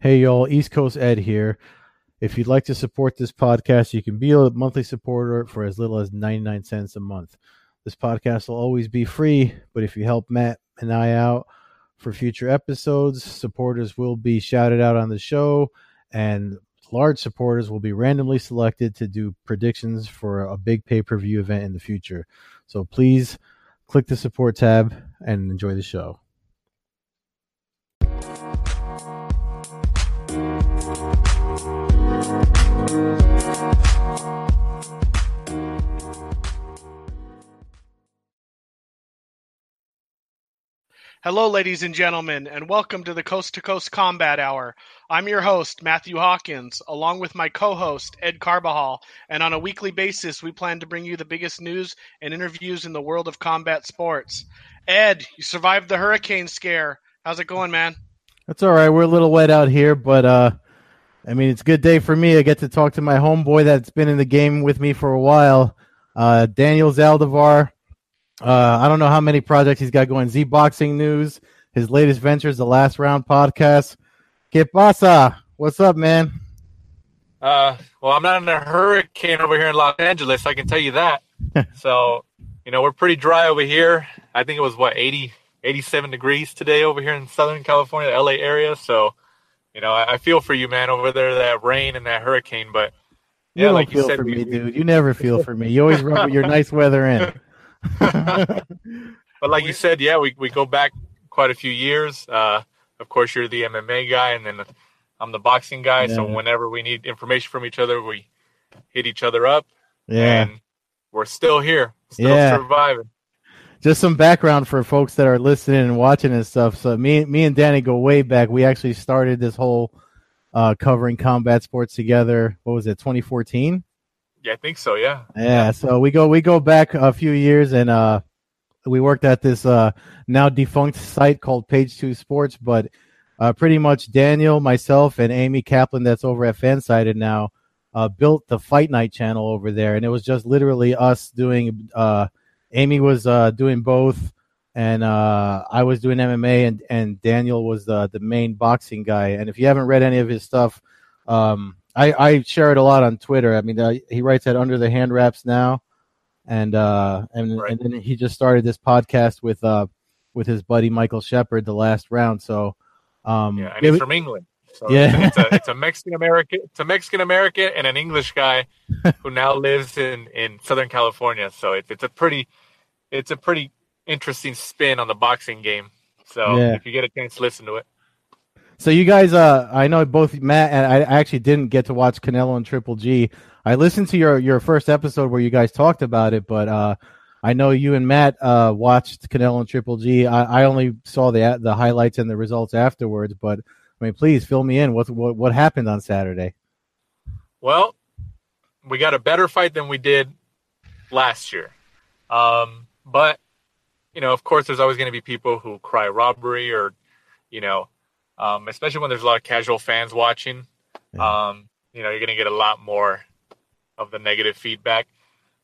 Hey, y'all, East Coast Ed here. If you'd like to support this podcast, you can be a monthly supporter for as little as 99 cents a month. This podcast will always be free, but if you help Matt and I out for future episodes, supporters will be shouted out on the show, and large supporters will be randomly selected to do predictions for a big pay-per-view event in the future. So please click the support tab and enjoy the show. Hello, ladies and gentlemen, and welcome to the Coast to Coast Combat Hour. I'm your host, Matthew Hawkins, along with my co-host, Ed Carbajal, and on a weekly basis, we plan to bring you the biggest news and interviews in the world of combat sports. Ed, you survived the hurricane scare. How's it going, man? That's all right. We're a little wet out here, but it's a good day for me. I get to talk to my homeboy that's been in the game with me for a while, Daniel Zaldivar. I don't know how many projects he's got going. Z Boxing News, his latest venture is the Last Round podcast. ¿Qué pasa? What's up, man? Well, I'm not in a hurricane over here in Los Angeles, I can tell you that. So, we're pretty dry over here. I think it was, 87 degrees today over here in Southern California, the LA area. So, I feel for you, man, over there, that rain and that hurricane. But, yeah, you don't like feel you said, for me, dude. You never feel for me. You always rub your nice weather in. But like you said, yeah, we go back quite a few years. Of course, you're the MMA guy, and then I'm the boxing guy. Yeah. So whenever we need information from each other, we hit each other up. Yeah, and we're still here, surviving. Just some background for folks that are listening and watching and stuff. So me and Danny go way back. We actually started this whole covering combat sports together. What was it, 2014? I think so, yeah. Yeah, so we go back a few years, and we worked at this now defunct site called Page 2 Sports, but pretty much Daniel, myself, and Amy Kaplan that's over at Fansided now built the Fight Night channel over there, and it was just literally us doing Amy was doing both, and I was doing MMA, and Daniel was the main boxing guy. And if you haven't read any of his stuff, I share it a lot on Twitter. I mean, he writes at Under the Hand Wraps now, and right. And then he just started this podcast with his buddy Michael Shepherd, The Last Round. So, and he's from England. So yeah, it's a Mexican American, and an English guy who now lives in Southern California. So it's a pretty interesting spin on the boxing game. So yeah. If you get a chance to listen to it. So you guys, I know both Matt and I actually didn't get to watch Canelo and Triple G. I listened to your first episode where you guys talked about it, but I know you and Matt watched Canelo and Triple G. I only saw the highlights and the results afterwards, but please fill me in. What happened on Saturday? Well, we got a better fight than we did last year, but of course, there's always going to be people who cry robbery or especially when there's a lot of casual fans watching, you're going to get a lot more of the negative feedback.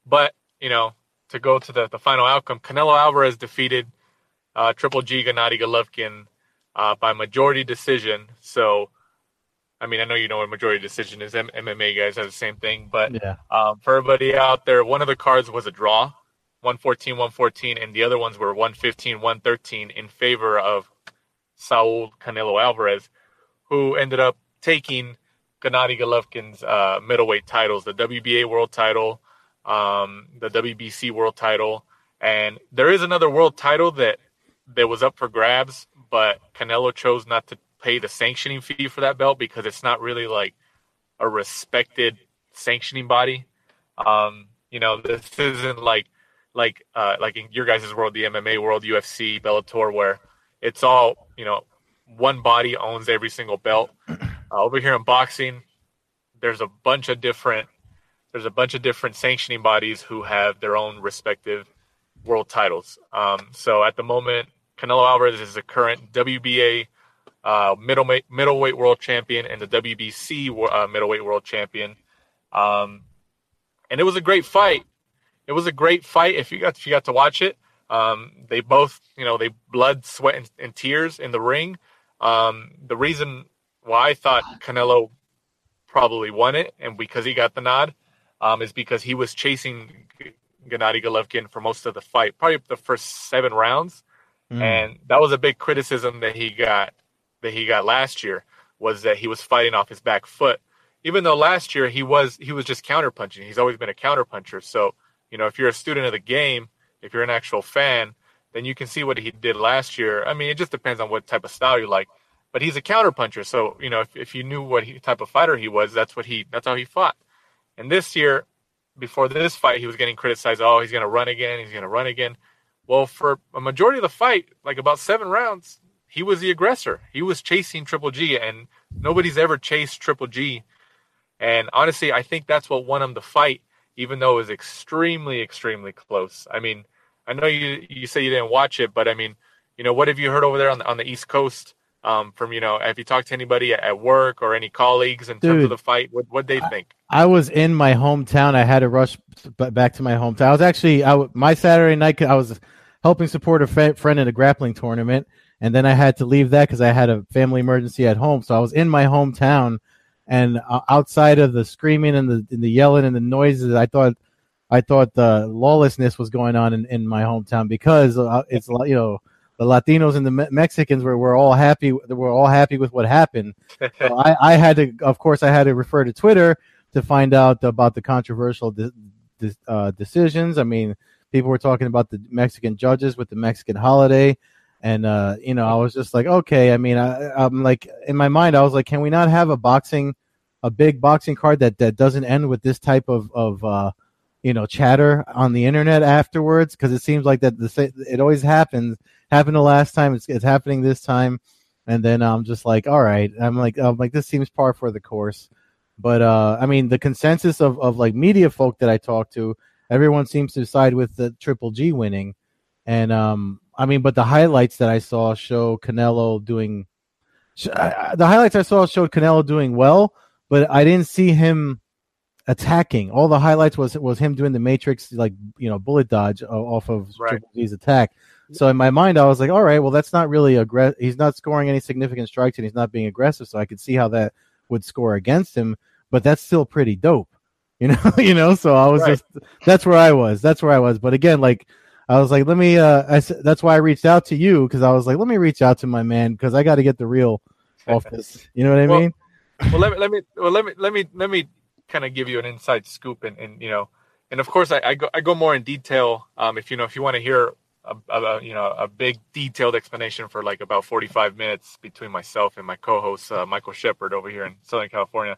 But, to go to the final outcome, Canelo Alvarez defeated Triple G Gennady Golovkin by majority decision. So, I know you know what majority decision is. MMA guys have the same thing. But for everybody out there, one of the cards was a draw, 114-114, and the other ones were 115-113 in favor of Saul Canelo Alvarez, who ended up taking Gennady Golovkin's middleweight titles, the WBA world title, the WBC world title, and there is another world title that was up for grabs, but Canelo chose not to pay the sanctioning fee for that belt because it's not really like a respected sanctioning body. This isn't like in your guys' world, the MMA world, UFC, Bellator, where it's all, one body owns every single belt. Over here in boxing, there's a bunch of different sanctioning bodies who have their own respective world titles. So at the moment, Canelo Alvarez is the current WBA middleweight world champion and the WBC middleweight world champion. And it was a great fight. If you got to watch it. They both, they blood, sweat, and tears in the ring. The reason why I thought Canelo probably won it, and because he got the nod, is because he was chasing Gennady Golovkin for most of the fight, probably the first 7 rounds. And that was a big criticism that he got last year, was that he was fighting off his back foot, even though last year he was just counterpunching. He's always been a counterpuncher. So, you know, if you're a student of the game, if you're an actual fan, then you can see what he did last year. I mean, it just depends on what type of style you like, but he's a counterpuncher. So, you know, if you knew what type of fighter he was, that's how he fought. And this year, before this fight, he was getting criticized. Oh, he's going to run again. He's going to run again. Well, for a majority of the fight, like about 7 rounds, he was the aggressor. He was chasing Triple G, and nobody's ever chased Triple G. And honestly, I think that's what won him the fight, even though it was extremely, extremely close. I mean, I know you say you didn't watch it, but I mean, you know, what have you heard over there on the East Coast from, you know, have you talked to anybody at work or any colleagues in terms of the fight? What'd they think? I was in my hometown. I had to rush back to my hometown. I was actually, my Saturday night, I was helping support a friend in a grappling tournament, and then I had to leave that because I had a family emergency at home. So I was in my hometown, and outside of the screaming and the yelling and the noises, I thought the lawlessness was going on in my hometown, because it's, you know, the Latinos and the Mexicans were all happy. We're all happy with what happened. So I had to refer to Twitter to find out about the controversial decisions. I mean, people were talking about the Mexican judges with the Mexican holiday, and you know, I was just like, okay. I mean, I'm like, in my mind, I was like, can we not have a big boxing card that doesn't end with this type of you know, chatter on the internet afterwards? Because it seems like that it always happens. Happened the last time, it's happening this time, and then I'm just like, all right. I'm like, this seems par for the course. But I mean, the consensus of like media folk that I talk to, everyone seems to side with the Triple G winning. And I mean, but the highlights that I saw show Canelo doing. The highlights I saw showed Canelo doing well, but I didn't see him attacking. All the highlights was him doing the matrix, like, you know, bullet dodge off of Triple G's attack. So in my mind, I was like, all right, well, that's not really aggressive. He's not scoring any significant strikes, and he's not being aggressive. So I could see how that would score against him, but that's still pretty dope, you know. You know, so I was just that's where I was. But again, like, I was like, let me. That's why I reached out to you, because I was like, let me reach out to my man, because I got to get the real off this. You know what I mean? Well, let me kind of give you an inside scoop, and you know, and of course I go more in detail if you want to hear a big detailed explanation for like about 45 minutes between myself and my co-host Michael Shepherd over here in Southern California.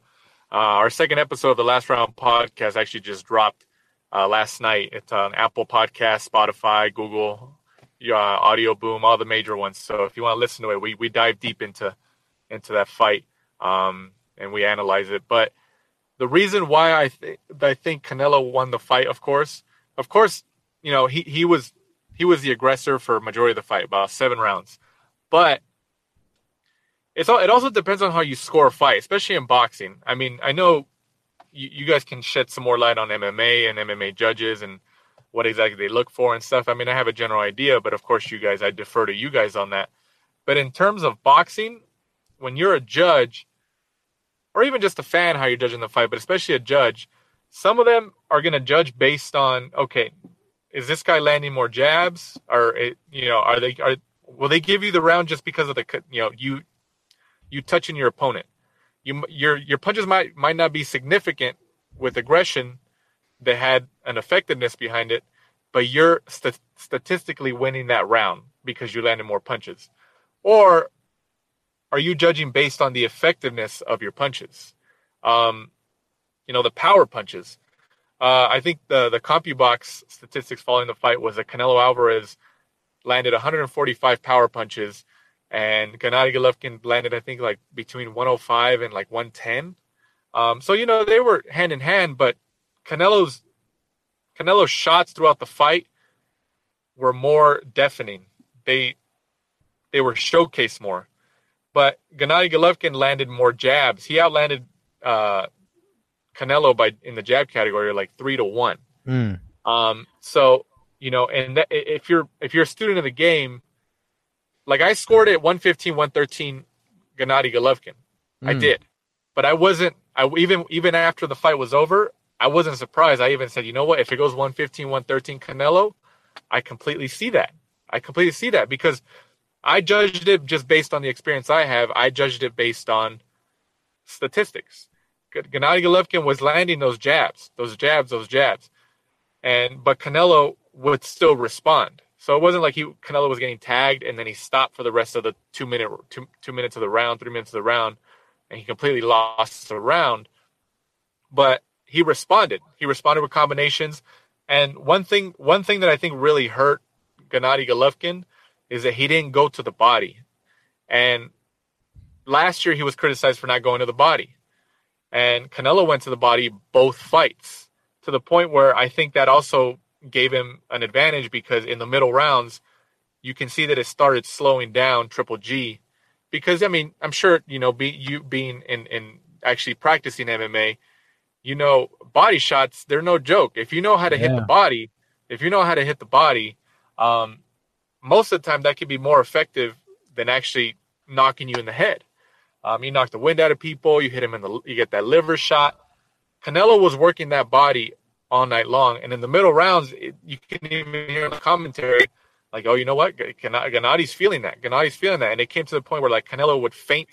Our second episode of the Last Round podcast actually just dropped last night. It's on Apple Podcasts, Spotify, Google, Audio Boom, all the major ones. So if you want to listen to it, we dive deep into that fight and we analyze it. But the reason why I think Canelo won the fight, of course, you know, he was the aggressor for majority of the fight, about 7 rounds. But it also depends on how you score a fight, especially in boxing. I mean, I know you guys can shed some more light on MMA and MMA judges and what exactly they look for and stuff. I mean, I have a general idea, but of course, you guys, I defer to you guys on that. But in terms of boxing, when you're a judge, or even just a fan, how you're judging the fight, but especially a judge, some of them are going to judge based on, okay, is this guy landing more jabs, or will they give you the round just because of the, you know, you touching your opponent? Your punches might not be significant with aggression that had an effectiveness behind it, but you're statistically winning that round because you landed more punches. Or are you judging based on the effectiveness of your punches? You know, the power punches. I think the CompuBox statistics following the fight was that Canelo Alvarez landed 145 power punches, and Gennady Golovkin landed, I think, like between 105 and like 110. So, you know, they were hand in hand, but Canelo's shots throughout the fight were more deafening. They were showcased more. But Gennady Golovkin landed more jabs. He outlanded Canelo in the jab category like 3-1. So, you know, and that, if you're a student of the game, like I scored at 115, 113 Gennady Golovkin. I did. But I wasn't, even after the fight was over, I wasn't surprised. I even said, you know what, if it goes 115, 113 Canelo, I completely see that. I completely see that because I judged it just based on the experience I have. I judged it based on statistics. Gennady Golovkin was landing those jabs. But Canelo would still respond. So it wasn't like Canelo was getting tagged and then he stopped for the rest of the 2 minutes of the round, 3 minutes of the round, and he completely lost the round. But he responded. He responded with combinations. And one thing that I think really hurt Gennady Golovkin is that he didn't go to the body. And last year he was criticized for not going to the body. And Canelo went to the body both fights, to the point where I think that also gave him an advantage, because in the middle rounds, you can see that it started slowing down Triple G. Because, I mean, I'm sure, you know, being in actually practicing MMA, you know, body shots, they're no joke. If you know how to hit the body, most of the time that can be more effective than actually knocking you in the head. You knock the wind out of people. You hit him you get that liver shot. Canelo was working that body all night long, and in the middle rounds, you can even hear the commentary like, "Oh, you know what? Gennady's feeling that. Gennady's feeling that." And it came to the point where like Canelo would feint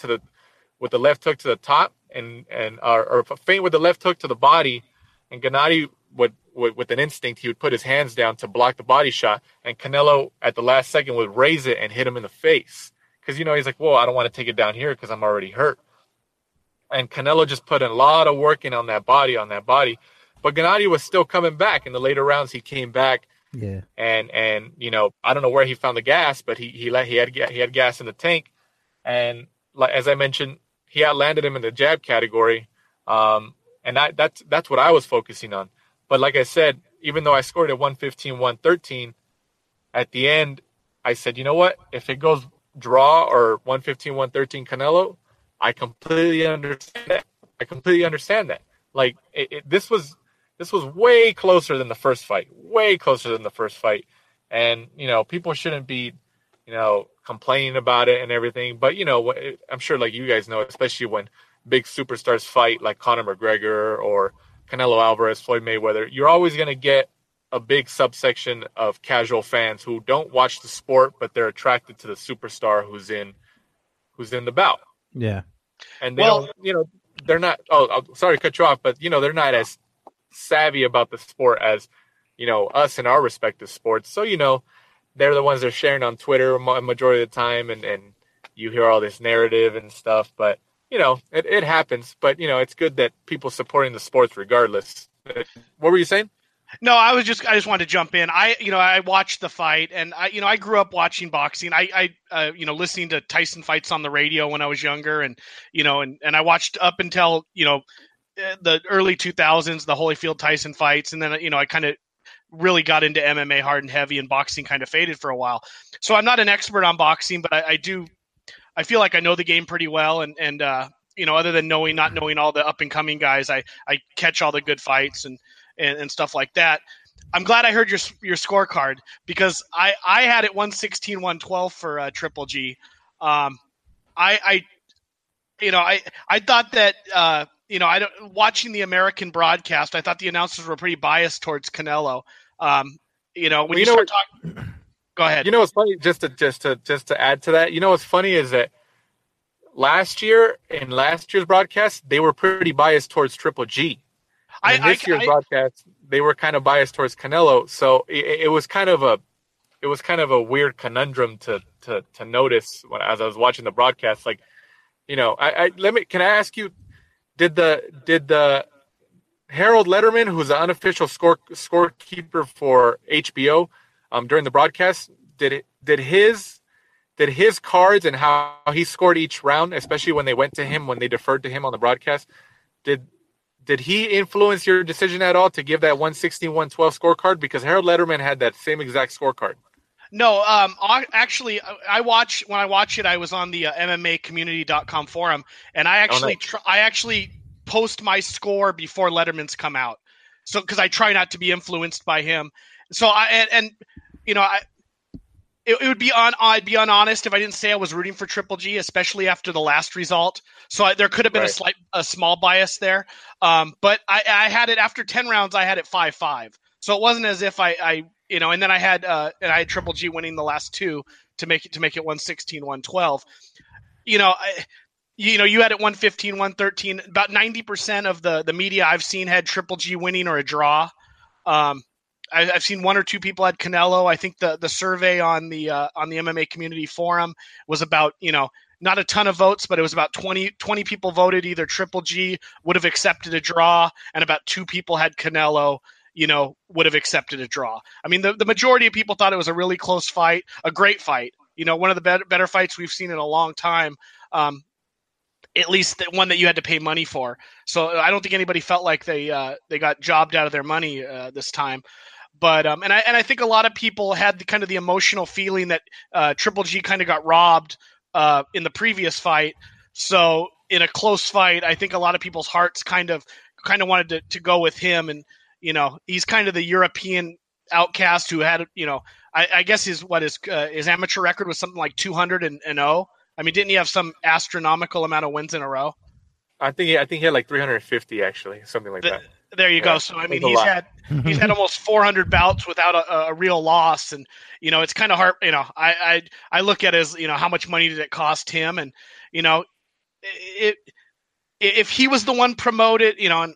with the left hook to the top, or feint with the left hook to the body, and Gennady would with an instinct he would put his hands down to block the body shot, and Canelo at the last second would raise it and hit him in the face. Because, you know, he's like, well, I don't want to take it down here because I'm already hurt. And Canelo just put in a lot of work in on that body. But Gennady was still coming back. In the later rounds, he came back. Yeah. And you know, I don't know where he found the gas, but he had gas in the tank. And like, as I mentioned, he outlanded him in the jab category. And that's what I was focusing on. But like I said, even though I scored at 115, 113, at the end, I said, you know what? If it goes draw or 115, 113 Canelo, I completely understand that. Like this was way closer than the first fight, and you know, people shouldn't be, you know, complaining about it and everything. But you know, I'm sure, like you guys know, especially when big superstars fight, like Conor McGregor or Canelo Alvarez, Floyd Mayweather, you're always gonna get a big subsection of casual fans who don't watch the sport, but they're attracted to the superstar who's in the bout. Yeah. And they're not, sorry to cut you off, but you know, they're not as savvy about the sport as, you know, us in our respective sports. So, you know, they're the ones that are sharing on Twitter a majority of the time. And you hear all this narrative and stuff, but you know, it happens, but you know, it's good that people supporting the sports regardless. What were you saying? No, I just wanted to jump in. I watched the fight, and I grew up watching boxing. I listening to Tyson fights on the radio when I was younger, and you know, and I watched up until, you know, the early 2000s, the Holyfield Tyson fights, and then, you know, I kind of really got into MMA hard and heavy, and boxing kind of faded for a while. So I'm not an expert on boxing, but I feel like I know the game pretty well, and you know, other than not knowing all the up and coming guys, I catch all the good fights and stuff like that. I'm glad I heard your scorecard, because I had it 116, 112 for Triple G. I thought that, watching the American broadcast, I thought the announcers were pretty biased towards Canelo. Go ahead. You know, what's funny, just to add to that, you know, what's funny is that last year, in last year's broadcast, they were pretty biased towards Triple G. In this year's broadcast, they were kind of biased towards Canelo, so it was kind of a weird conundrum to notice when as I was watching the broadcast. Like, you know, can I ask you, did the Harold Lederman, who's the unofficial scorekeeper for HBO, during the broadcast, did his cards and how he scored each round, especially when they deferred to him on the broadcast, Did he influence your decision at all to give that 116, 112 scorecard? Because Harold Lederman had that same exact scorecard. No, actually, when I watch it, I was on the MMAcommunity.com forum, and I actually post my score before Lederman's come out, so because I try not to be influenced by him. So I It would be on. I'd be honest if I didn't say I was rooting for Triple G, especially after the last result. So there could have been a small bias there. But I had it after 10 rounds. I had it 5-5. So it wasn't as if I And then I had Triple G winning the last two to make it 116-112. You had it 115-113. About 90% of the media I've seen had Triple G winning or a draw. I've seen one or two people had Canelo. I think the survey on the MMA community forum was about, not a ton of votes, but it was about 20 people voted either Triple G would have accepted a draw, and about two people had Canelo, would have accepted a draw. I mean, the majority of people thought it was a really close fight, a great fight, one of the better fights we've seen in a long time. At least the one that you had to pay money for. So I don't think anybody felt like they got jobbed out of their money this time. But and I think a lot of people had the kind of the emotional feeling that Triple G kind of got robbed in the previous fight. So in a close fight, I think a lot of people's hearts kind of wanted to go with him. And he's kind of the European outcast who had I guess his amateur record was something like 200-0. I mean, didn't he have some astronomical amount of wins in a row? I think he had like 350 actually, something like that. There you go. So I mean, he's had almost 400 bouts without a real loss, and it's kind of hard. I look at it as how much money did it cost him, and if he was the one promoted, and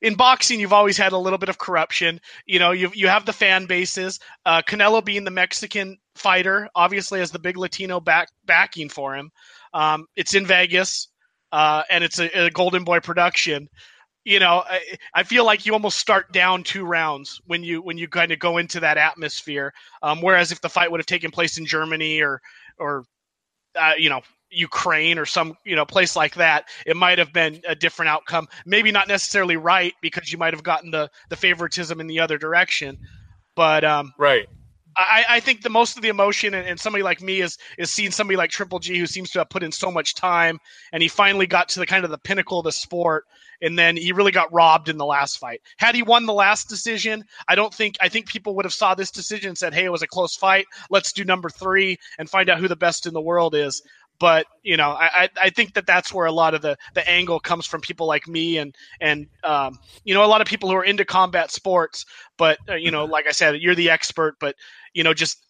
in boxing, you've always had a little bit of corruption. You have the fan bases. Canelo being the Mexican fighter, obviously has the big Latino backing for him. It's in Vegas, and it's a Golden Boy production. I feel like you almost start down two rounds when you kind of go into that atmosphere. Whereas if the fight would have taken place in Germany or Ukraine or some place like that, it might have been a different outcome. Maybe not necessarily right, because you might have gotten the favoritism in the other direction. But I think the most of the emotion and somebody like me is seeing somebody like Triple G, who seems to have put in so much time, and he finally got to the kind of the pinnacle of the sport, and then he really got robbed in the last fight. Had he won the last decision, I think people would have saw this decision and said, hey, it was a close fight, let's do number three and find out who the best in the world is. But, I think that's where a lot of the angle comes from, people like me and a lot of people who are into combat sports. But, like I said, you're the expert, but, just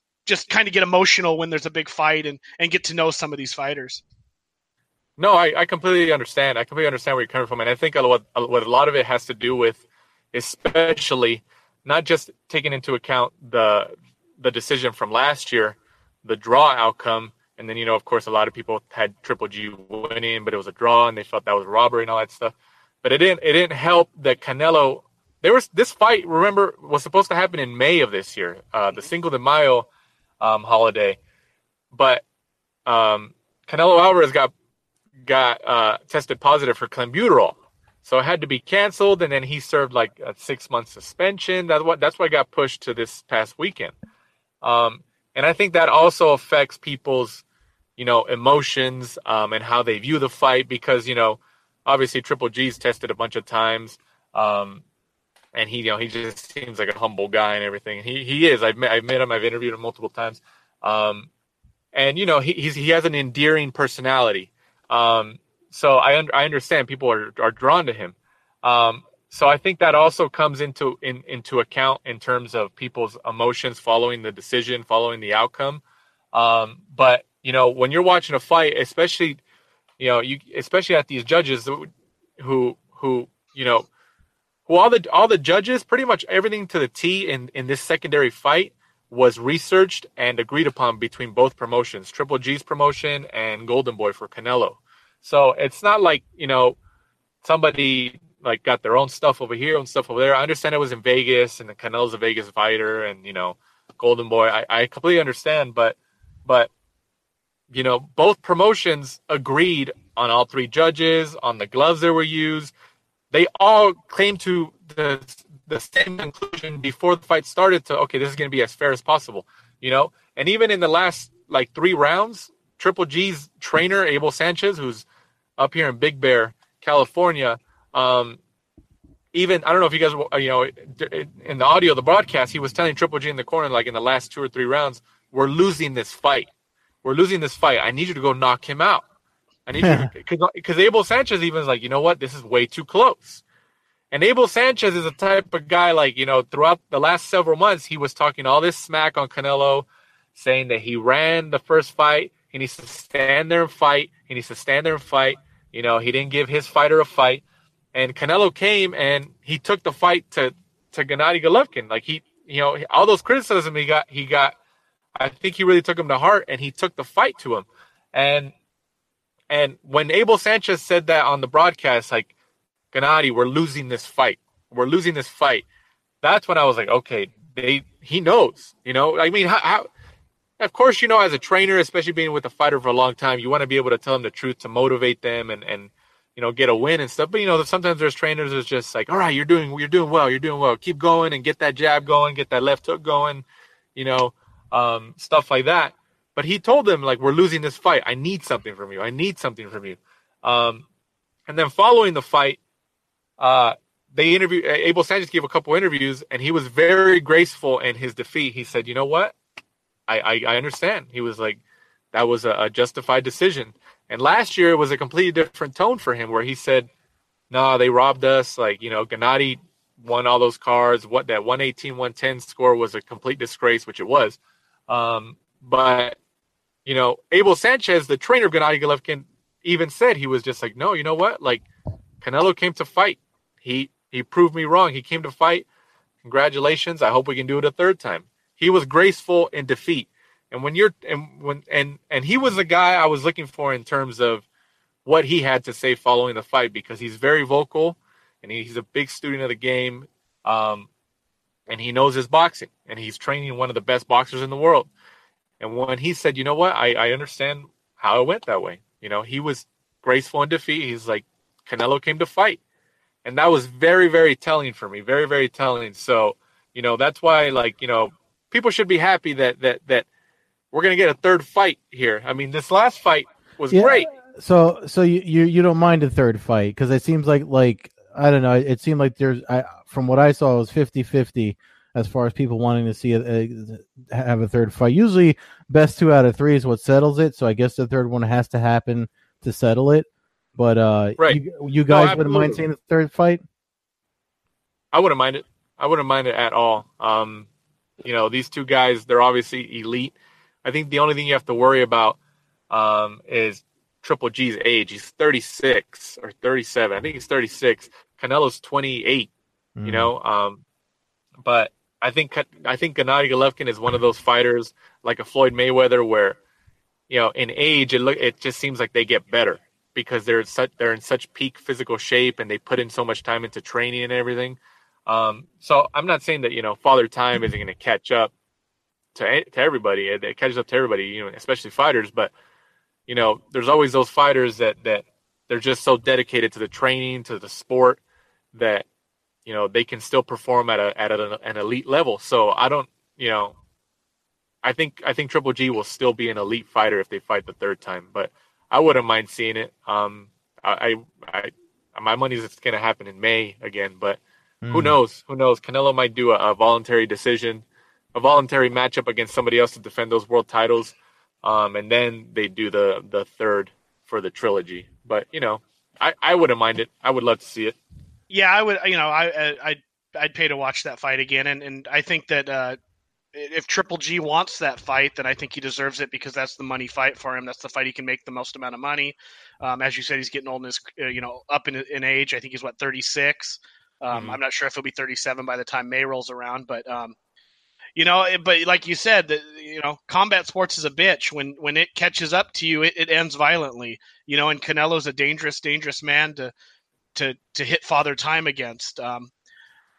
kind of get emotional when there's a big fight and get to know some of these fighters. No, I completely understand. I completely understand where you're coming from. And I think what a lot of it has to do with, especially not just taking into account the decision from last year, the draw outcome. And then, of course, a lot of people had Triple G winning, but it was a draw, and they felt that was robbery and all that stuff. But it didn't help that Canelo. This fight, remember, was supposed to happen in May of this year, the Cinco de Mayo holiday. But Canelo Alvarez got tested positive for clenbuterol, so it had to be canceled. And then he served like a 6-month suspension. That's why it got pushed to this past weekend. And I think that also affects people's emotions and how they view the fight, because obviously Triple G's tested a bunch of times, and he just seems like a humble guy and everything. He is. I've met him. I've interviewed him multiple times, and he has an endearing personality. So I understand people are drawn to him. So I think that also comes into account in terms of people's emotions following the decision, following the outcome. But when you're watching a fight, especially, especially at these judges who all the judges, pretty much everything to the T in this secondary fight was researched and agreed upon between both promotions, Triple G's promotion and Golden Boy for Canelo. So it's not like, somebody like got their own stuff over here and stuff over there. I understand it was in Vegas and the Canelo's a Vegas fighter and, Golden Boy. I completely understand, but, both promotions agreed on all three judges, on the gloves that were used. They all came to the same conclusion before the fight started to, okay, this is going to be as fair as possible, And even in the last, like, 3 rounds, Triple G's trainer, Abel Sanchez, who's up here in Big Bear, California, even, I don't know if you guys, in the audio of the broadcast, he was telling Triple G in the corner, like in the last 2 or 3 rounds, we're losing this fight. We're losing this fight. I need you to go knock him out. I need you to, because Abel Sanchez even is like, you know what? This is way too close. And Abel Sanchez is the type of guy, like, you know, throughout the last several months, he was talking all this smack on Canelo, saying that he ran the first fight. He needs to stand there and fight. He needs to stand there and fight. You know, he didn't give his fighter a fight. And Canelo came and he took the fight to Gennady Golovkin. Like, he, you know, all those criticism he got, I think he really took him to heart, and he took the fight to him. And when Abel Sanchez said that on the broadcast, like, Gennady, we're losing this fight. We're losing this fight. That's when I was like, okay, he knows, you know? I mean, how of course, you know, as a trainer, especially being with a fighter for a long time, you want to be able to tell them the truth to motivate them and, you know, get a win and stuff. But, you know, sometimes there's trainers that's just like, all right, you're doing well. Keep going and get that jab going, get that left hook going, you know, stuff like that. But he told them, like, we're losing this fight. I need something from you. And then following the fight, they interviewed Abel Sanchez, gave a couple interviews, and he was very graceful in his defeat. He said, you know what? I understand. He was like, that was a justified decision. And last year, it was a completely different tone for him, where he said, no, they robbed us. Like, you know, Gennady won all those cards. What that 118-110 score was a complete disgrace, which it was. But, you know, Abel Sanchez, the trainer of Gennady Golovkin, even said, he was just like, no, you know what? Like, Canelo came to fight. He proved me wrong. He came to fight. Congratulations. I hope we can do it a third time. He was graceful in defeat. And when you're and he was the guy I was looking for in terms of what he had to say following the fight, because he's very vocal and he's a big student of the game, and he knows his boxing, and he's training one of the best boxers in the world. And when he said, you know what, I understand how it went that way. You know, he was graceful in defeat. He's like, Canelo came to fight. And that was very, very telling for me. Very, very telling. So, you know, that's why, like, you know, people should be happy that we're going to get a third fight here. I mean, this last fight was great. So you don't mind a third fight? Because it seems like I don't know. It seemed like from what I saw, it was 50-50 as far as people wanting to see have a third fight. Usually, best 2 out of 3 is what settles it. So I guess the third one has to happen to settle it. But right. You guys wouldn't mind seeing the third fight? I wouldn't mind it. I wouldn't mind it at all. You know, these two guys, they're obviously elite. I think the only thing you have to worry about is Triple G's age. He's 36 or 37. I think he's 36. Canelo's 28, you know. But I think Gennady Golovkin is one of those fighters, like a Floyd Mayweather, where, you know, in age, it just seems like they get better because they're in such peak physical shape and they put in so much time into training and everything. So I'm not saying that, you know, Father Time isn't going to catch up to everybody. It catches up to everybody, you know, especially fighters. But, you know, there's always those fighters that they're just so dedicated to the training, to the sport, that, you know, they can still perform at an elite level. So I don't, you know, I think Triple G will still be an elite fighter if they fight the third time. But I wouldn't mind seeing it. My money's it's going to happen in May again, but. Who knows? Canelo might do a voluntary decision, a voluntary matchup against somebody else to defend those world titles, and then they do the third for the trilogy. But, you know, I wouldn't mind it. I would love to see it. Yeah, I would. You know, I'd pay to watch that fight again, and I think that if Triple G wants that fight, then I think he deserves it, because that's the money fight for him. That's the fight he can make the most amount of money. As you said, he's getting old, in his you know, up in age. I think he's 36. I'm not sure if he'll be 37 by the time May rolls around, but, you know, but like you said, you know, combat sports is a bitch. When it catches up to you, it ends violently, you know, and Canelo's a dangerous, dangerous man to hit Father Time against.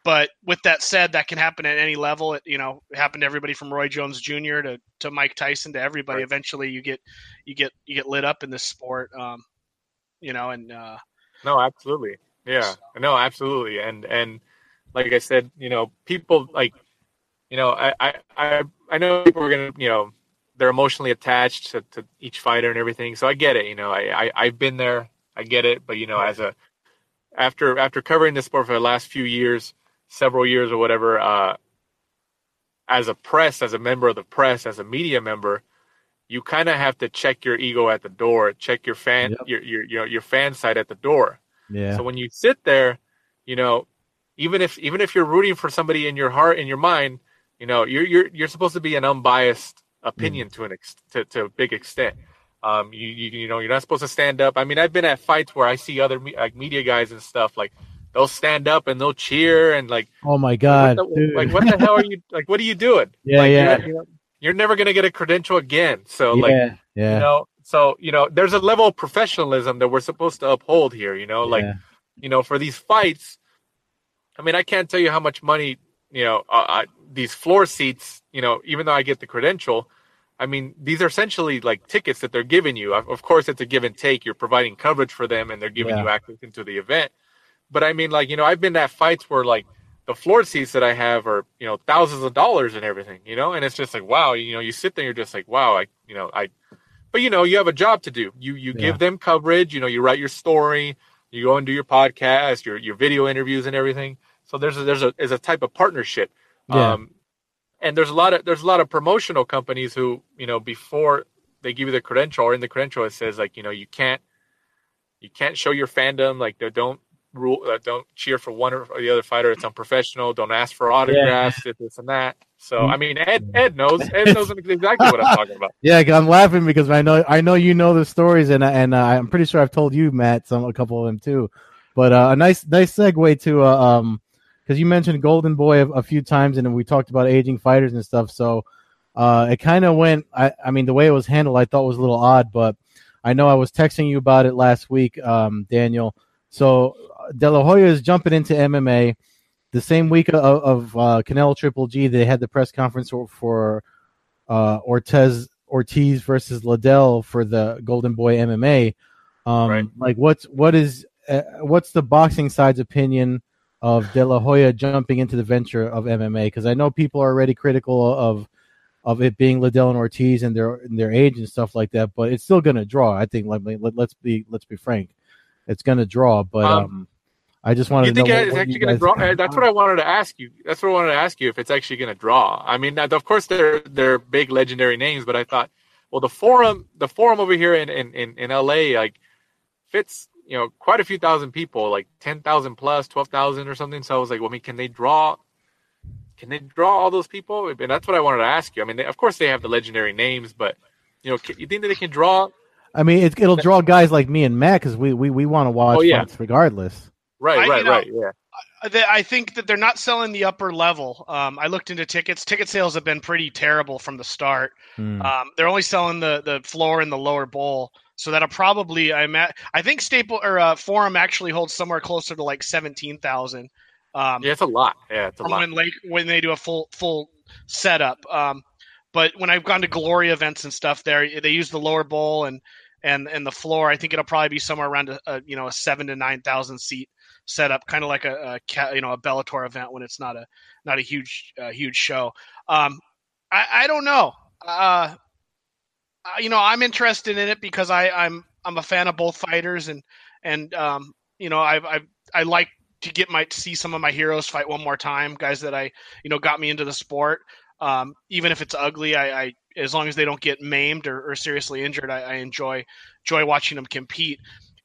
But with that said, that can happen at any level. It, you know, happened to everybody from Roy Jones Jr. to Mike Tyson, to everybody. Right. Eventually you get lit up in this sport, you know, and, no, absolutely. Yeah, no, absolutely. And like I said, you know, people, like, you know, I know people are going to, you know, they're emotionally attached to each fighter and everything. So I get it. You know, I've been there. I get it. But, you know, as after covering this sport for the last few years, several years or whatever, as a press, as a member of the press, as a media member, you kind of have to check your ego at the door, check your fan, your fan side at the door. Yeah. So when you sit there, you know, even if you're rooting for somebody in your heart, in your mind, you know, you're supposed to be an unbiased opinion to a big extent. You know, you're not supposed to stand up. I mean, I've been at fights where I see other media guys and stuff, like they'll stand up and they'll cheer and like, oh my God, what the hell are you, like, what are you doing? Yeah, like, yeah. You're never going to get a credential again. So there's a level of professionalism that we're supposed to uphold here, you know, for these fights. I mean, I can't tell you how much money, you know, these floor seats, you know, even though I get the credential, I mean, these are essentially like tickets that they're giving you. Of course, it's a give and take. You're providing coverage for them and they're giving you access into the event. But I mean, like, you know, I've been at fights where like the floor seats that I have are, you know, thousands of dollars and everything, you know, and it's just like, wow, you know, you sit there, you're just like, wow, but you know, you have a job to do. You give them coverage, you know, you write your story, you go and do your podcast, your video interviews and everything. So there's a type of partnership. Yeah. And there's a lot of promotional companies who, you know, before they give you the credential or in the credential, it says like, you know, you can't show your fandom. Like they don't cheer for one or the other fighter. It's unprofessional. Don't ask for autographs, this and that. So, I mean, Ed knows exactly what I'm talking about. Yeah. I'm laughing because I know, you know, the stories and I'm pretty sure I've told you, Matt, a couple of them too, but a nice segue to, because you mentioned Golden Boy a few times, and then we talked about aging fighters and stuff. So it kind of went. I mean, the way it was handled, I thought was a little odd, but I know I was texting you about it last week, Daniel. So De La Hoya is jumping into MMA. The same week of Canelo Triple G, they had the press conference for Ortiz versus Liddell for the Golden Boy MMA. Right. Like, what's the boxing side's opinion of De La Hoya jumping into the venture of MMA? Because I know people are already critical of it being Liddell and Ortiz and their age and stuff like that, but it's still going to draw. I think, like, let's be frank, it's going to draw. But I just wanted to know. You think it's actually going to draw? That's what I wanted to ask you. That's what I wanted to ask you, if it's actually going to draw. I mean, of course they're big legendary names, but I thought, well, the forum over here in LA, like, fits, you know, quite a few thousand people, like 10,000 plus, 12,000 or something. So I was like, well, I mean, can they draw all those people? And that's what I wanted to ask you. I mean, of course they have the legendary names, but, you know, you think that they can draw? I mean, it'll draw guys like me and Matt, because we want to watch fights regardless. Right. I think that they're not selling the upper level. I looked into tickets. Ticket sales have been pretty terrible from the start. They're only selling the floor and the lower bowl. So that'll probably, I think Staple or Forum actually holds somewhere closer to like 17,000. Yeah, it's a lot. When they do a full setup. But when I've gone to Glory events and stuff, there they use the lower bowl and the floor. I think it'll probably be somewhere around a 7,000 to 9,000 seat setup, kind of like a Bellator event when it's not a huge show. I don't know. You know, I'm interested in it because I'm a fan of both fighters and you know, I like to see some of my heroes fight one more time, guys that I, you know, got me into the sport. Even if it's ugly, I as long as they don't get maimed or seriously injured, I enjoy watching them compete.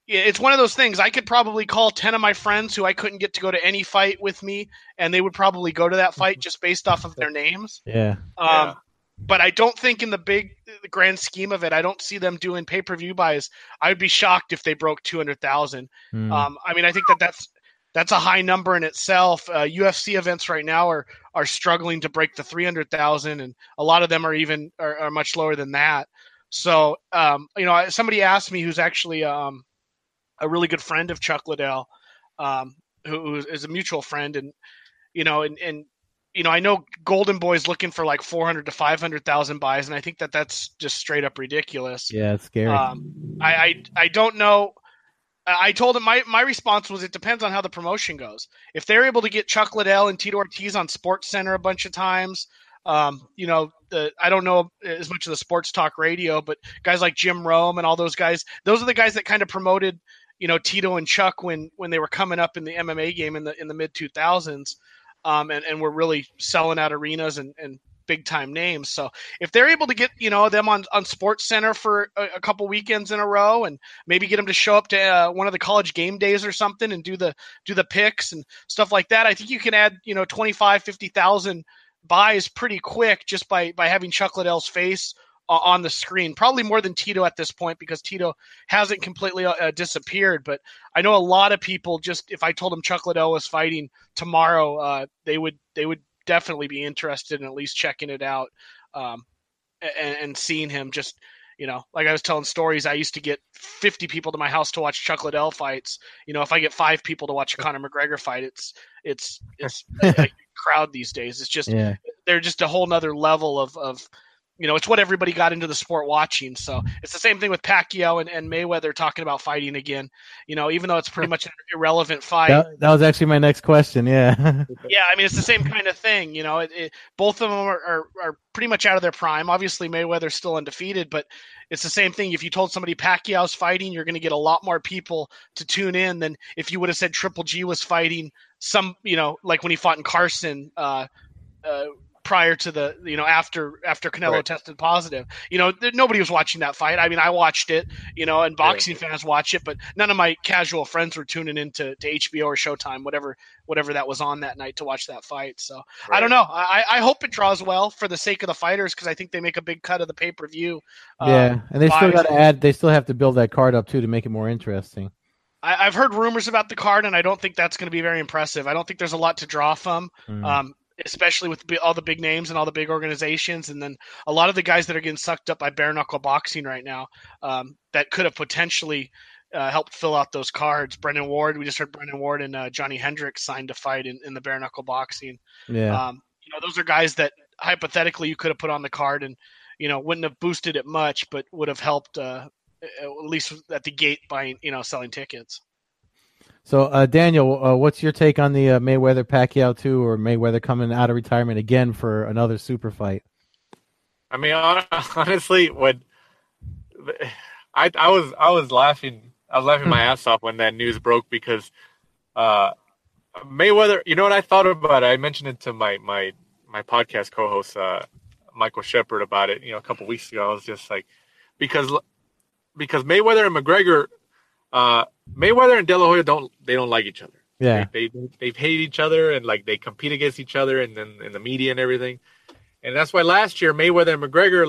It's one of those things. I could probably call 10 of my friends who I couldn't get to go to any fight with me, and they would probably go to that fight just based off of their names. Yeah. But I don't think in the grand scheme of it, I don't see them doing pay-per-view buys. I'd be shocked if they broke 200,000. I mean, I think that's a high number in itself. UFC events right now are struggling to break the 300,000, and a lot of them are even are much lower than that. So, you know, somebody asked me, who's actually a really good friend of Chuck Liddell, who is a mutual friend, and, you know, and you know, I know Golden Boy's looking for like 400 to 500,000 buys, and I think that's just straight up ridiculous. Yeah, it's scary. I don't know. I told him my response was, it depends on how the promotion goes. If they're able to get Chuck Liddell and Tito Ortiz on Sports Center a bunch of times, you know, I don't know as much of the sports talk radio, but guys like Jim Rome and all those guys, those are the guys that kind of promoted, you know, Tito and Chuck when they were coming up in the MMA game in the mid 2000s. And we're really selling out arenas and big time names. So if they're able to get, you know, them on Sports Center for a couple weekends in a row, and maybe get them to show up to one of the college game days or something and do the picks and stuff like that, I think you can add, you know, 25,000-50,000 buys pretty quick just by having Chuck Liddell's face on the screen, probably more than Tito at this point, because Tito hasn't completely disappeared. But I know a lot of people, just if I told them Chuck Liddell was fighting tomorrow, they would definitely be interested in at least checking it out and seeing him. Just, you know, like I was telling stories, I used to get 50 people to my house to watch Chuck Liddell fights. You know, if I get 5 people to watch a Conor McGregor fight, it's a crowd these days. It's just, yeah, they're just a whole nother level of, you know, it's what everybody got into the sport watching. So it's the same thing with Pacquiao and Mayweather talking about fighting again, you know, even though it's pretty much an irrelevant fight. That was actually my next question. Yeah. Yeah. I mean, it's the same kind of thing, you know, both of them are pretty much out of their prime. Obviously Mayweather's still undefeated, but it's the same thing. If you told somebody Pacquiao's fighting, you're going to get a lot more people to tune in than if you would have said Triple G was fighting some, you know, like when he fought in Carson, prior to the, you know, after Canelo tested positive, you know, nobody was watching that fight. I mean, I watched it, you know, and boxing fans watch it, but none of my casual friends were tuning into HBO or Showtime, whatever that was on that night to watch that fight. So I don't know. I hope it draws well for the sake of the fighters, because I think they make a big cut of the pay-per-view. And they still got to add, they still have to build that card up too to make it more interesting. I've heard rumors about the card, and I don't think that's going to be very impressive. I don't think there's a lot to draw from. Especially with all the big names and all the big organizations. And then a lot of the guys that are getting sucked up by bare knuckle boxing right now, that could have potentially helped fill out those cards. Brendan Ward, we just heard Brendan Ward and Johnny Hendricks signed to fight in the bare knuckle boxing. Yeah. You know, those are guys that hypothetically you could have put on the card and, you know, wouldn't have boosted it much, but would have helped at least at the gate by, you know, selling tickets. So, Daniel, what's your take on the Mayweather-Pacquiao 2, or Mayweather coming out of retirement again for another super fight? I mean, honestly, when I was laughing my ass off when that news broke, because Mayweather. You know what I thought about it? I mentioned it to my podcast co-host Michael Shepherd about it. You know, a couple weeks ago, I was just like, because Mayweather and McGregor. Mayweather and De La Hoya don't like each other. Yeah, they hate each other, and like they compete against each other, and then in the media and everything. And that's why last year Mayweather and McGregor,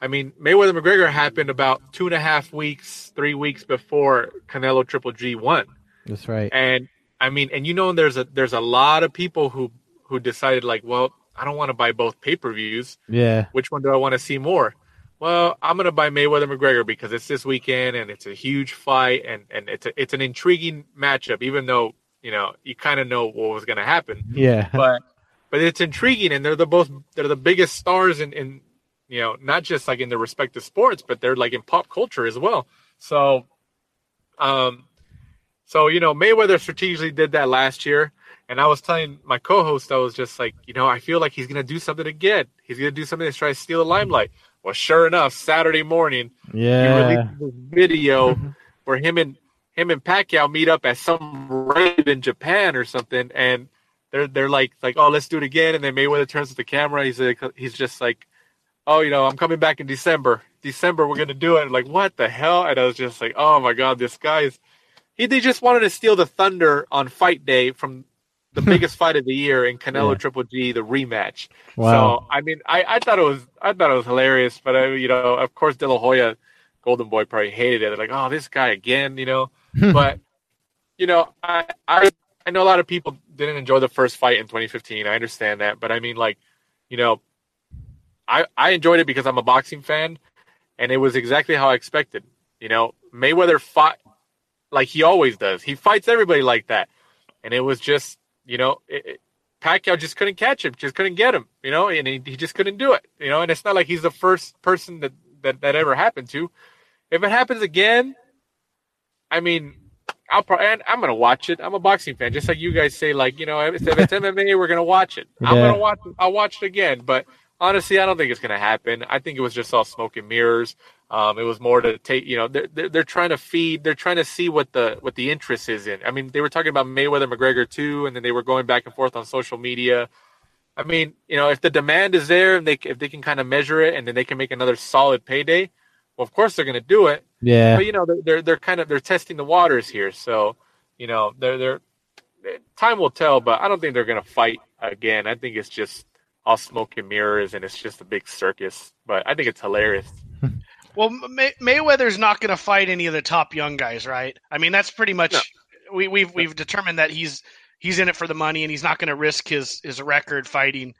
Mayweather and McGregor happened about 2.5 weeks, 3 weeks before Canelo Triple G won. That's right. And I mean, and you know, there's a lot of people who decided like, well, I don't want to buy both pay-per-views. Yeah. Which one do I want to see more? Well, I'm going to buy Mayweather-McGregor because it's this weekend and it's a huge fight, and it's an intriguing matchup, even though, you know, you kind of know what was going to happen. Yeah. But it's intriguing, and they're the biggest stars in, you know, not just like in their respective sports, but they're like in pop culture as well. So, you know, Mayweather strategically did that last year. And I was telling my co-host, I was just like, you know, I feel like he's going to do something again. He's going to do something to try to steal the limelight. Well, sure enough, Saturday morning, he released this video where him and Pacquiao meet up at some rave in Japan or something, and they're like, oh, let's do it again. And then Mayweather turns to the camera. He's just like, oh, you know, I'm coming back in December. December, we're gonna do it. I'm like, what the hell? And I was just like, oh my god, this guy is. They just wanted to steal the thunder on fight day from the biggest fight of the year in Canelo Triple G, the rematch. Wow. So I mean, I thought it was hilarious, but you know, of course, De La Hoya, Golden Boy, probably hated it. They're like, oh, this guy again, you know. But you know, I know a lot of people didn't enjoy the first fight in 2015. I understand that, but I mean, like, you know, I enjoyed it because I'm a boxing fan, and it was exactly how I expected. You know, Mayweather fought like he always does. He fights everybody like that, and it was just. You know, Pacquiao just couldn't catch him, just couldn't get him, you know, and he just couldn't do it, you know, and it's not like he's the first person that ever happened to. If it happens again, I mean, I'm going to watch it. I'm a boxing fan, just like you guys say, like, you know, if it's MMA, we're going to watch it. Yeah. I'll watch it again, but honestly, I don't think it's going to happen. I think it was just all smoke and mirrors. It was more to take, you know, they're trying to feed, they're trying to see what the interest is in. I mean, they were talking about Mayweather McGregor too, and then they were going back and forth on social media. I mean, you know, if the demand is there and if they can kind of measure it and then they can make another solid payday, well, of course they're going to do it. Yeah. But you know, they're testing the waters here, so you know, time will tell. But I don't think they're going to fight again. I think it's just all smoke and mirrors, and it's just a big circus. But I think it's hilarious. Well, Mayweather's not going to fight any of the top young guys, right? I mean, that's pretty much we've determined that he's in it for the money, and he's not going to risk his record fighting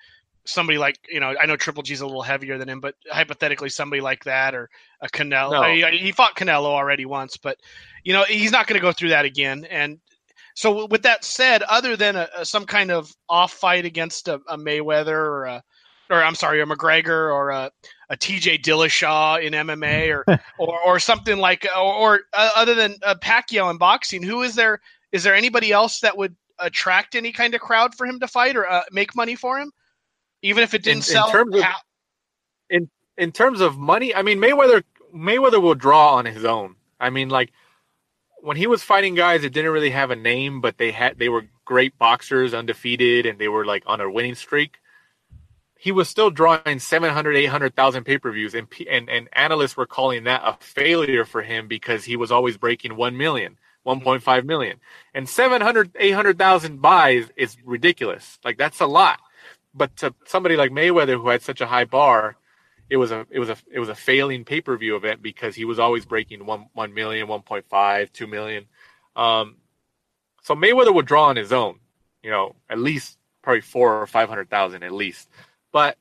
somebody like, you know, I know Triple G's a little heavier than him, but hypothetically somebody like that or a Canelo. No. He fought Canelo already once, but you know, he's not going to go through that again. And so with that said, other than some kind of off fight against a Mayweather or a McGregor or a TJ Dillashaw in MMA or something like, or other than Pacquiao in boxing, is there anybody else that would attract any kind of crowd for him to fight or make money for him? Even if it didn't sell? In terms of money, I mean, Mayweather will draw on his own. I mean, like when he was fighting guys that didn't really have a name, but they were great boxers, undefeated, and they were like on a winning streak. He was still drawing 700, 800,000 pay-per-views, and analysts were calling that a failure for him because he was always breaking 1 million, 1.5 million. And 700, 800,000 buys is ridiculous. Like that's a lot. But to somebody like Mayweather, who had such a high bar, it was a failing pay-per-view event because he was always breaking 1 million, 1.5, 2 million. So Mayweather would draw on his own, you know, at least probably 400,000 or 500,000 at least. But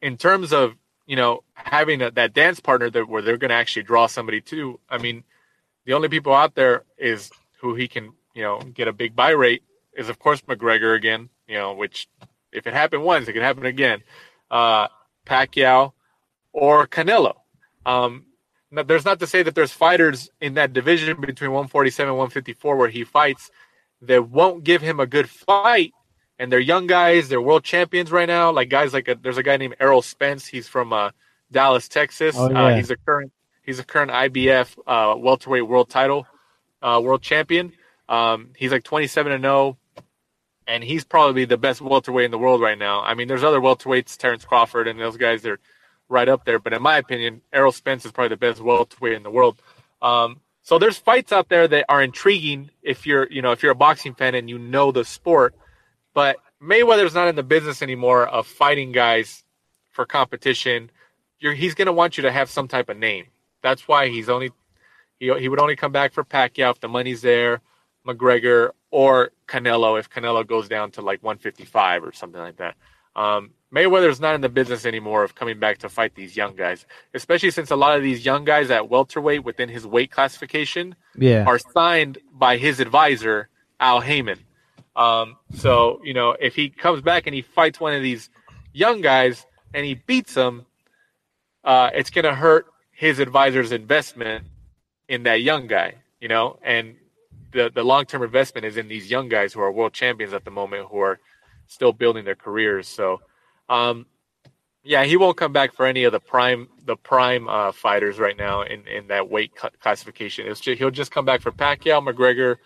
in terms of, you know, having that dance partner where they're going to actually draw somebody to, I mean, the only people out there is who he can, you know, get a big buy rate is, of course, McGregor again, you know, which if it happened once, it could happen again. Pacquiao or Canelo. There's not to say that there's fighters in that division between 147 and 154 where he fights that won't give him a good fight. And they're young guys. They're world champions right now. Like guys, there's a guy named Errol Spence. He's from Dallas, Texas. Oh, yeah. He's a current IBF welterweight world champion. He's like 27-0, and he's probably the best welterweight in the world right now. I mean, there's other welterweights, Terrence Crawford, and those guys are right up there. But in my opinion, Errol Spence is probably the best welterweight in the world. So there's fights out there that are intriguing if you're a boxing fan and you know the sport. But Mayweather's not in the business anymore of fighting guys for competition. He's going to want you to have some type of name. That's why he would only come back for Pacquiao if the money's there, McGregor, or Canelo if Canelo goes down to like 155 or something like that. Mayweather's not in the business anymore of coming back to fight these young guys, especially since a lot of these young guys at welterweight within his weight classification are signed by his advisor, Al Haymon. So, you know, if he comes back and he fights one of these young guys and he beats him, it's going to hurt his advisor's investment in that young guy, you know, and the long-term investment is in these young guys who are world champions at the moment, who are still building their careers. So, he won't come back for any of the prime fighters right now in that weight classification. He'll just come back for Pacquiao, McGregor,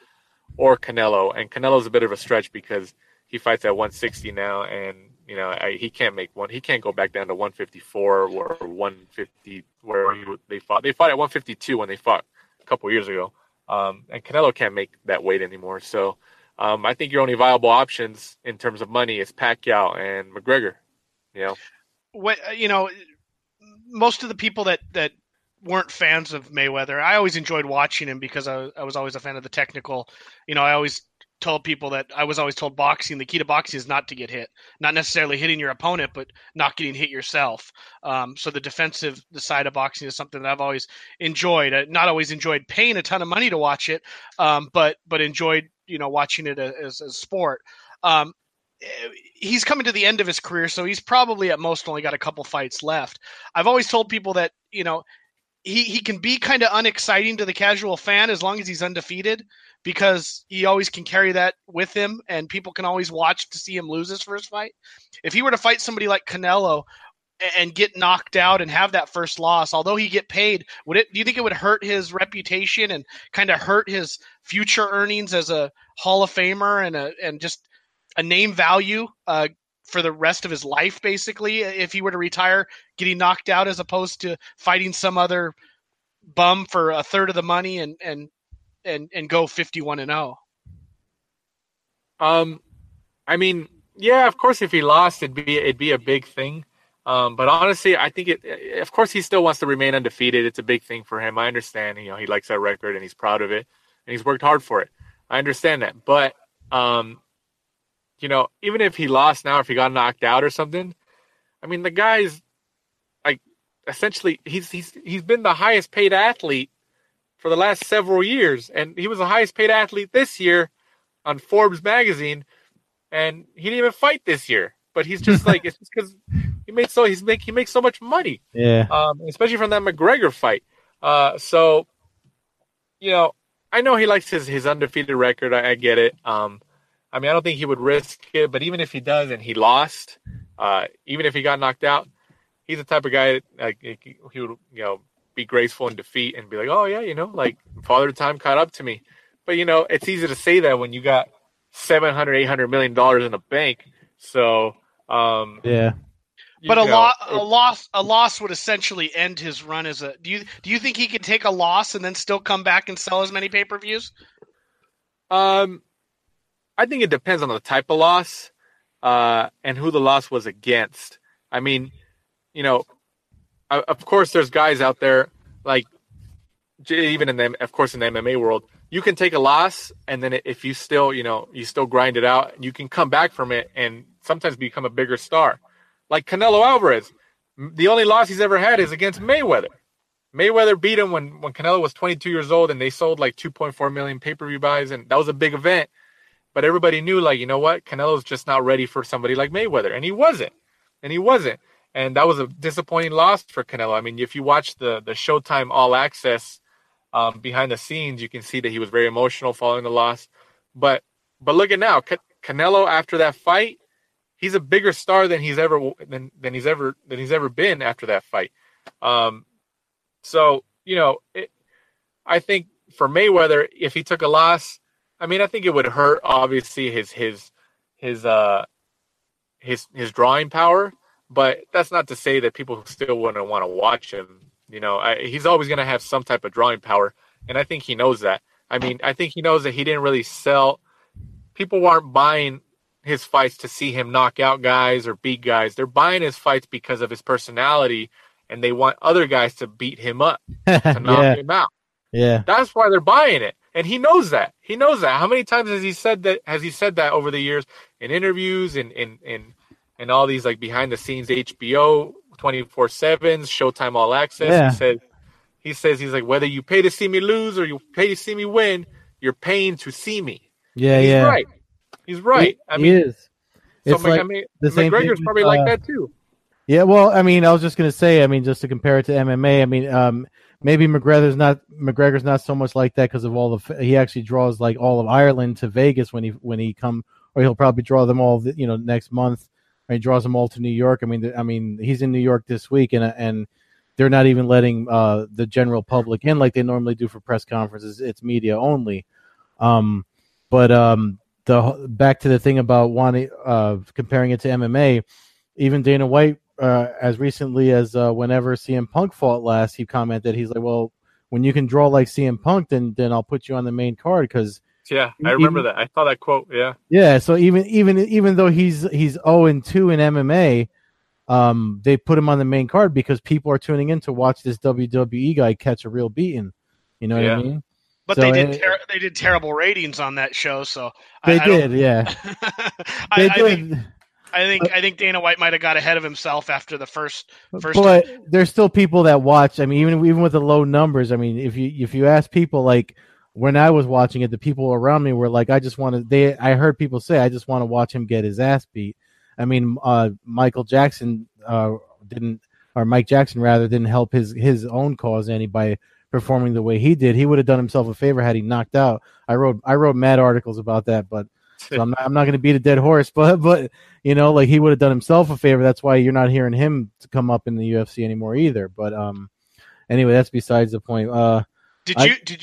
or Canelo, and Canelo's a bit of a stretch because he fights at 160 now, and you know he can't make one. He can't go back down to 154 or 150 where they fought. They fought at 152 when they fought a couple years ago, and Canelo can't make that weight anymore. So I think your only viable options in terms of money is Pacquiao and McGregor. You know, most of the people that weren't fans of Mayweather. I always enjoyed watching him because I was always a fan of the technical. You know, I always told people that I was always told boxing, the key to boxing is not to get hit, not necessarily hitting your opponent, but not getting hit yourself. So the side of boxing is something that I've always enjoyed. I not always enjoyed paying a ton of money to watch it, but enjoyed, you know, watching it as a sport. He's coming to the end of his career, so he's probably at most only got a couple fights left. I've always told people that, you know, he can be kind of unexciting to the casual fan as long as he's undefeated, because he always can carry that with him and people can always watch to see him lose his first fight. If he were to fight somebody like Canelo and get knocked out and have that first loss, although he get paid, do you think it would hurt his reputation and kind of hurt his future earnings as a Hall of Famer and just a name value for the rest of his life, basically, if he were to retire, getting knocked out as opposed to fighting some other bum for a third of the money and go 51-0. I mean, yeah, of course, if he lost, it'd be a big thing. But honestly, I think of course, he still wants to remain undefeated. It's a big thing for him. I understand, he likes that record and he's proud of it and he's worked hard for it. I understand that. But, even if he lost now, if he got knocked out or something, I mean, the guy's like, essentially he's been the highest paid athlete for the last several years. And he was the highest paid athlete this year on Forbes magazine. And he didn't even fight this year, but he's just like, it's just because he makes so much money. Yeah. Especially from that McGregor fight. So, I know he likes his undefeated record. I get it. I mean, I don't think he would risk it, but even if he does and he lost, even if he got knocked out, he's the type of guy he would, be graceful in defeat and be like, oh yeah, father time caught up to me. But it's easy to say that when you got $700-800 million in the bank. So but a loss would essentially end his run as a. Do you think he could take a loss and then still come back and sell as many pay-per-views? I think it depends on the type of loss and who the loss was against. I mean, of course, there's guys out there like even in them. Of course, in the MMA world, you can take a loss and then if you still, you still grind it out, you can come back from it and sometimes become a bigger star. Like Canelo Alvarez, the only loss he's ever had is against Mayweather. Mayweather beat him when Canelo was 22 years old, and they sold like 2.4 million pay-per-view buys, and that was a big event. But everybody knew, like, you know what? Canelo's just not ready for somebody like Mayweather, and he wasn't. And that was a disappointing loss for Canelo. I mean, if you watch the Showtime All Access behind the scenes, you can see that he was very emotional following the loss. But look at now. Canelo, after that fight, he's a bigger star than he's ever been after that fight. I think for Mayweather, if he took a loss, I mean, I think it would hurt obviously his drawing power. But that's not to say that people still wouldn't want to watch him. He's always going to have some type of drawing power, and I think he knows that. I mean, I think he knows that he didn't really sell. People aren't buying his fights to see him knock out guys or beat guys. They're buying his fights because of his personality, and they want other guys to beat him up, to knock him out. Yeah, that's why they're buying it, and he knows that. How many times has he said that? Over the years in interviews and in all these like behind the scenes HBO 24/7s Showtime All Access? Yeah. He says he's like, whether you pay to see me lose or you pay to see me win, you're paying to see me. Yeah, he's right. He's right. He is. So it's like, McGregor's probably like that too. Yeah, well, I mean, I was just gonna say, just to compare it to MMA, maybe McGregor's not so much like that because of all the he actually draws like all of Ireland to Vegas when he come, or he'll probably draw them all next month. He draws them all to New York. He's in New York this week, and they're not even letting the general public in like they normally do for press conferences. It's media only. Back to the thing about wanting comparing it to MMA, even Dana White, as recently as whenever CM Punk fought last, he commented, he's like, well, when you can draw like CM Punk, then I'll put you on the main card. Because yeah, I remember that. I saw that quote. Yeah. Yeah. So even though he's 0-2 in MMA, they put him on the main card because people are tuning in to watch this WWE guy catch a real beating. You know what I mean? But so, they did terrible ratings on that show, so they did. Yeah, they did. I think Dana White might have got ahead of himself after the first. But there's still people that watch. I mean, even with the low numbers. I mean, if you ask people, like when I was watching it, the people around me were like, I heard people say, I just want to watch him get his ass beat. I mean, Mike Jackson rather didn't help his own cause any by performing the way he did. He would have done himself a favor had he knocked out. I wrote mad articles about that, but so I'm not going to beat a dead horse, but like he would have done himself a favor. That's why you're not hearing him to come up in the UFC anymore either. But anyway, that's besides the point. Did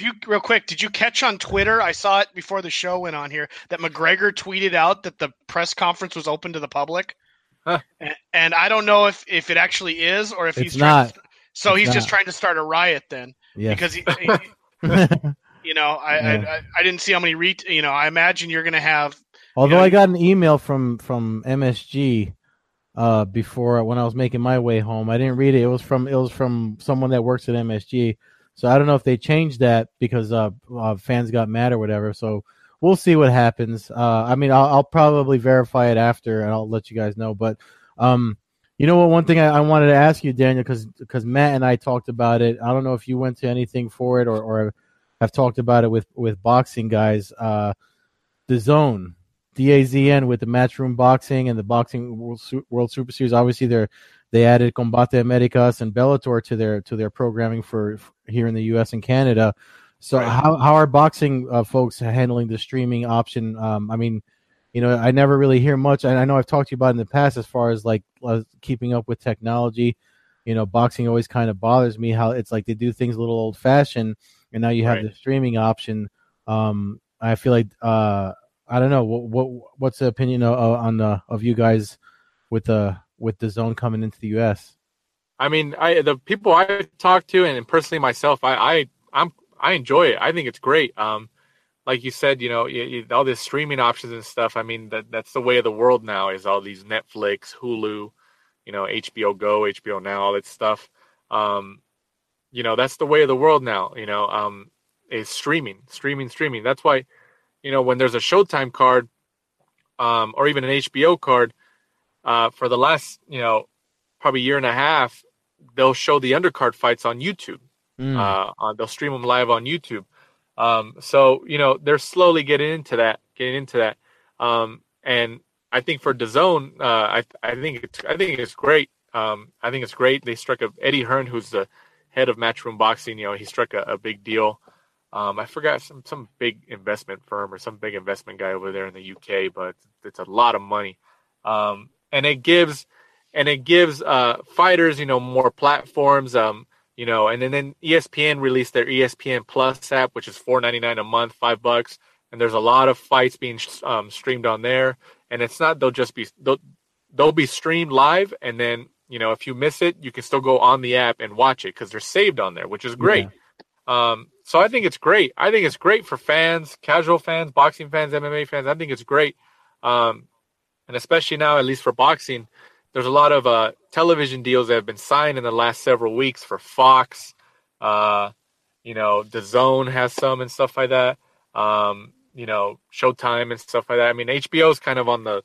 you catch on Twitter? I saw it before the show went on here that McGregor tweeted out that the press conference was open to the public. Huh. And I don't know if it actually is or if he's not. Just trying to start a riot then. Yeah. Because he you know, I didn't see how many I imagine you're going to have. Although I got an email from MSG before when I was making my way home. I didn't read it. It was from someone that works at MSG. So I don't know if they changed that because fans got mad or whatever. So we'll see what happens. I mean, I'll probably verify it after, and I'll let you guys know. But you know what? One thing I wanted to ask you, Daniel, because Matt and I talked about it. I don't know if you went to anything for it or have talked about it with boxing guys. DAZN, DAZN with the Matchroom Boxing and the Boxing World Super Series. Obviously, they added Combate Americas and Bellator to their programming for here in the U.S. and Canada. So how are boxing folks handling the streaming option? I mean, you know, I never really hear much. I know I've talked to you about it in the past as far as like keeping up with technology. You know, boxing always kind of bothers me how it's like they do things a little old fashioned, and now you have the streaming option. I feel like I don't know what's the opinion of you guys with DAZN coming into the U.S. I mean, the people I've talked to and personally myself, I enjoy it. I think it's great. Like you said, you know, all this streaming options and stuff. I mean, that's the way of the world now is all these Netflix, Hulu, you know, HBO Go, HBO Now, all that stuff. You know, that's the way of the world now, you know, is streaming. That's why, you know, when there's a Showtime card or even an HBO card for the last, you know, probably year and a half, they'll show the undercard fights on YouTube. They'll stream them live on YouTube. So, you know, they're slowly getting into that. And I think for DAZN, I think it's great. I think it's great. They struck Eddie Hearn, who's the head of Matchroom Boxing. You know, he struck a big deal. I forgot some big investment firm or some big investment guy over there in the UK, but it's a lot of money. And it gives fighters, you know, more platforms. You know, and then ESPN released their ESPN Plus app, which is $4.99 a month, $5. And there's a lot of fights being streamed on there. And it's not, they'll be streamed live. And then, you know, if you miss it, you can still go on the app and watch it because they're saved on there, which is great. Yeah. So I think it's great. I think it's great for fans, casual fans, boxing fans, MMA fans. I think it's great. And especially now, at least for boxing, there's a lot of television deals that have been signed in the last several weeks for Fox. You know, DAZN has some and stuff like that. You know, Showtime and stuff like that. I mean, HBO is kind of on the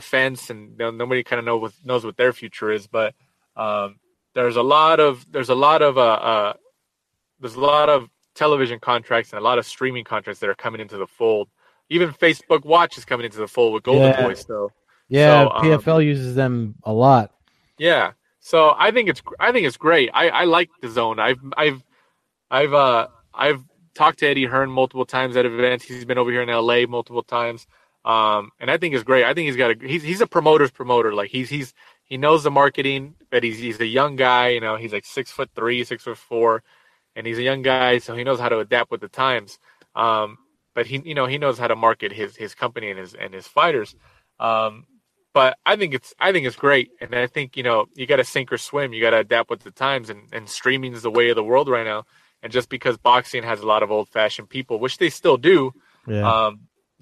fence, and nobody kind of knows what their future is. But there's a lot of television contracts and a lot of streaming contracts that are coming into the fold. Even Facebook Watch is coming into the fold with Golden Boy. So, PFL uses them a lot. Yeah, so I think it's great. I like DAZN. I've talked to Eddie Hearn multiple times at events. He's been over here in LA multiple times, and I think it's great. I think he's a promoter's promoter. Like he knows the marketing, but he's a young guy. You know, he's like 6'3", 6'4", and he's a young guy, so he knows how to adapt with the times. But he knows how to market his company and his fighters. But I think it's great. And I think, you know, you got to sink or swim. You got to adapt with the times, and streaming is the way of the world right now. And just because boxing has a lot of old fashioned people, which they still do, you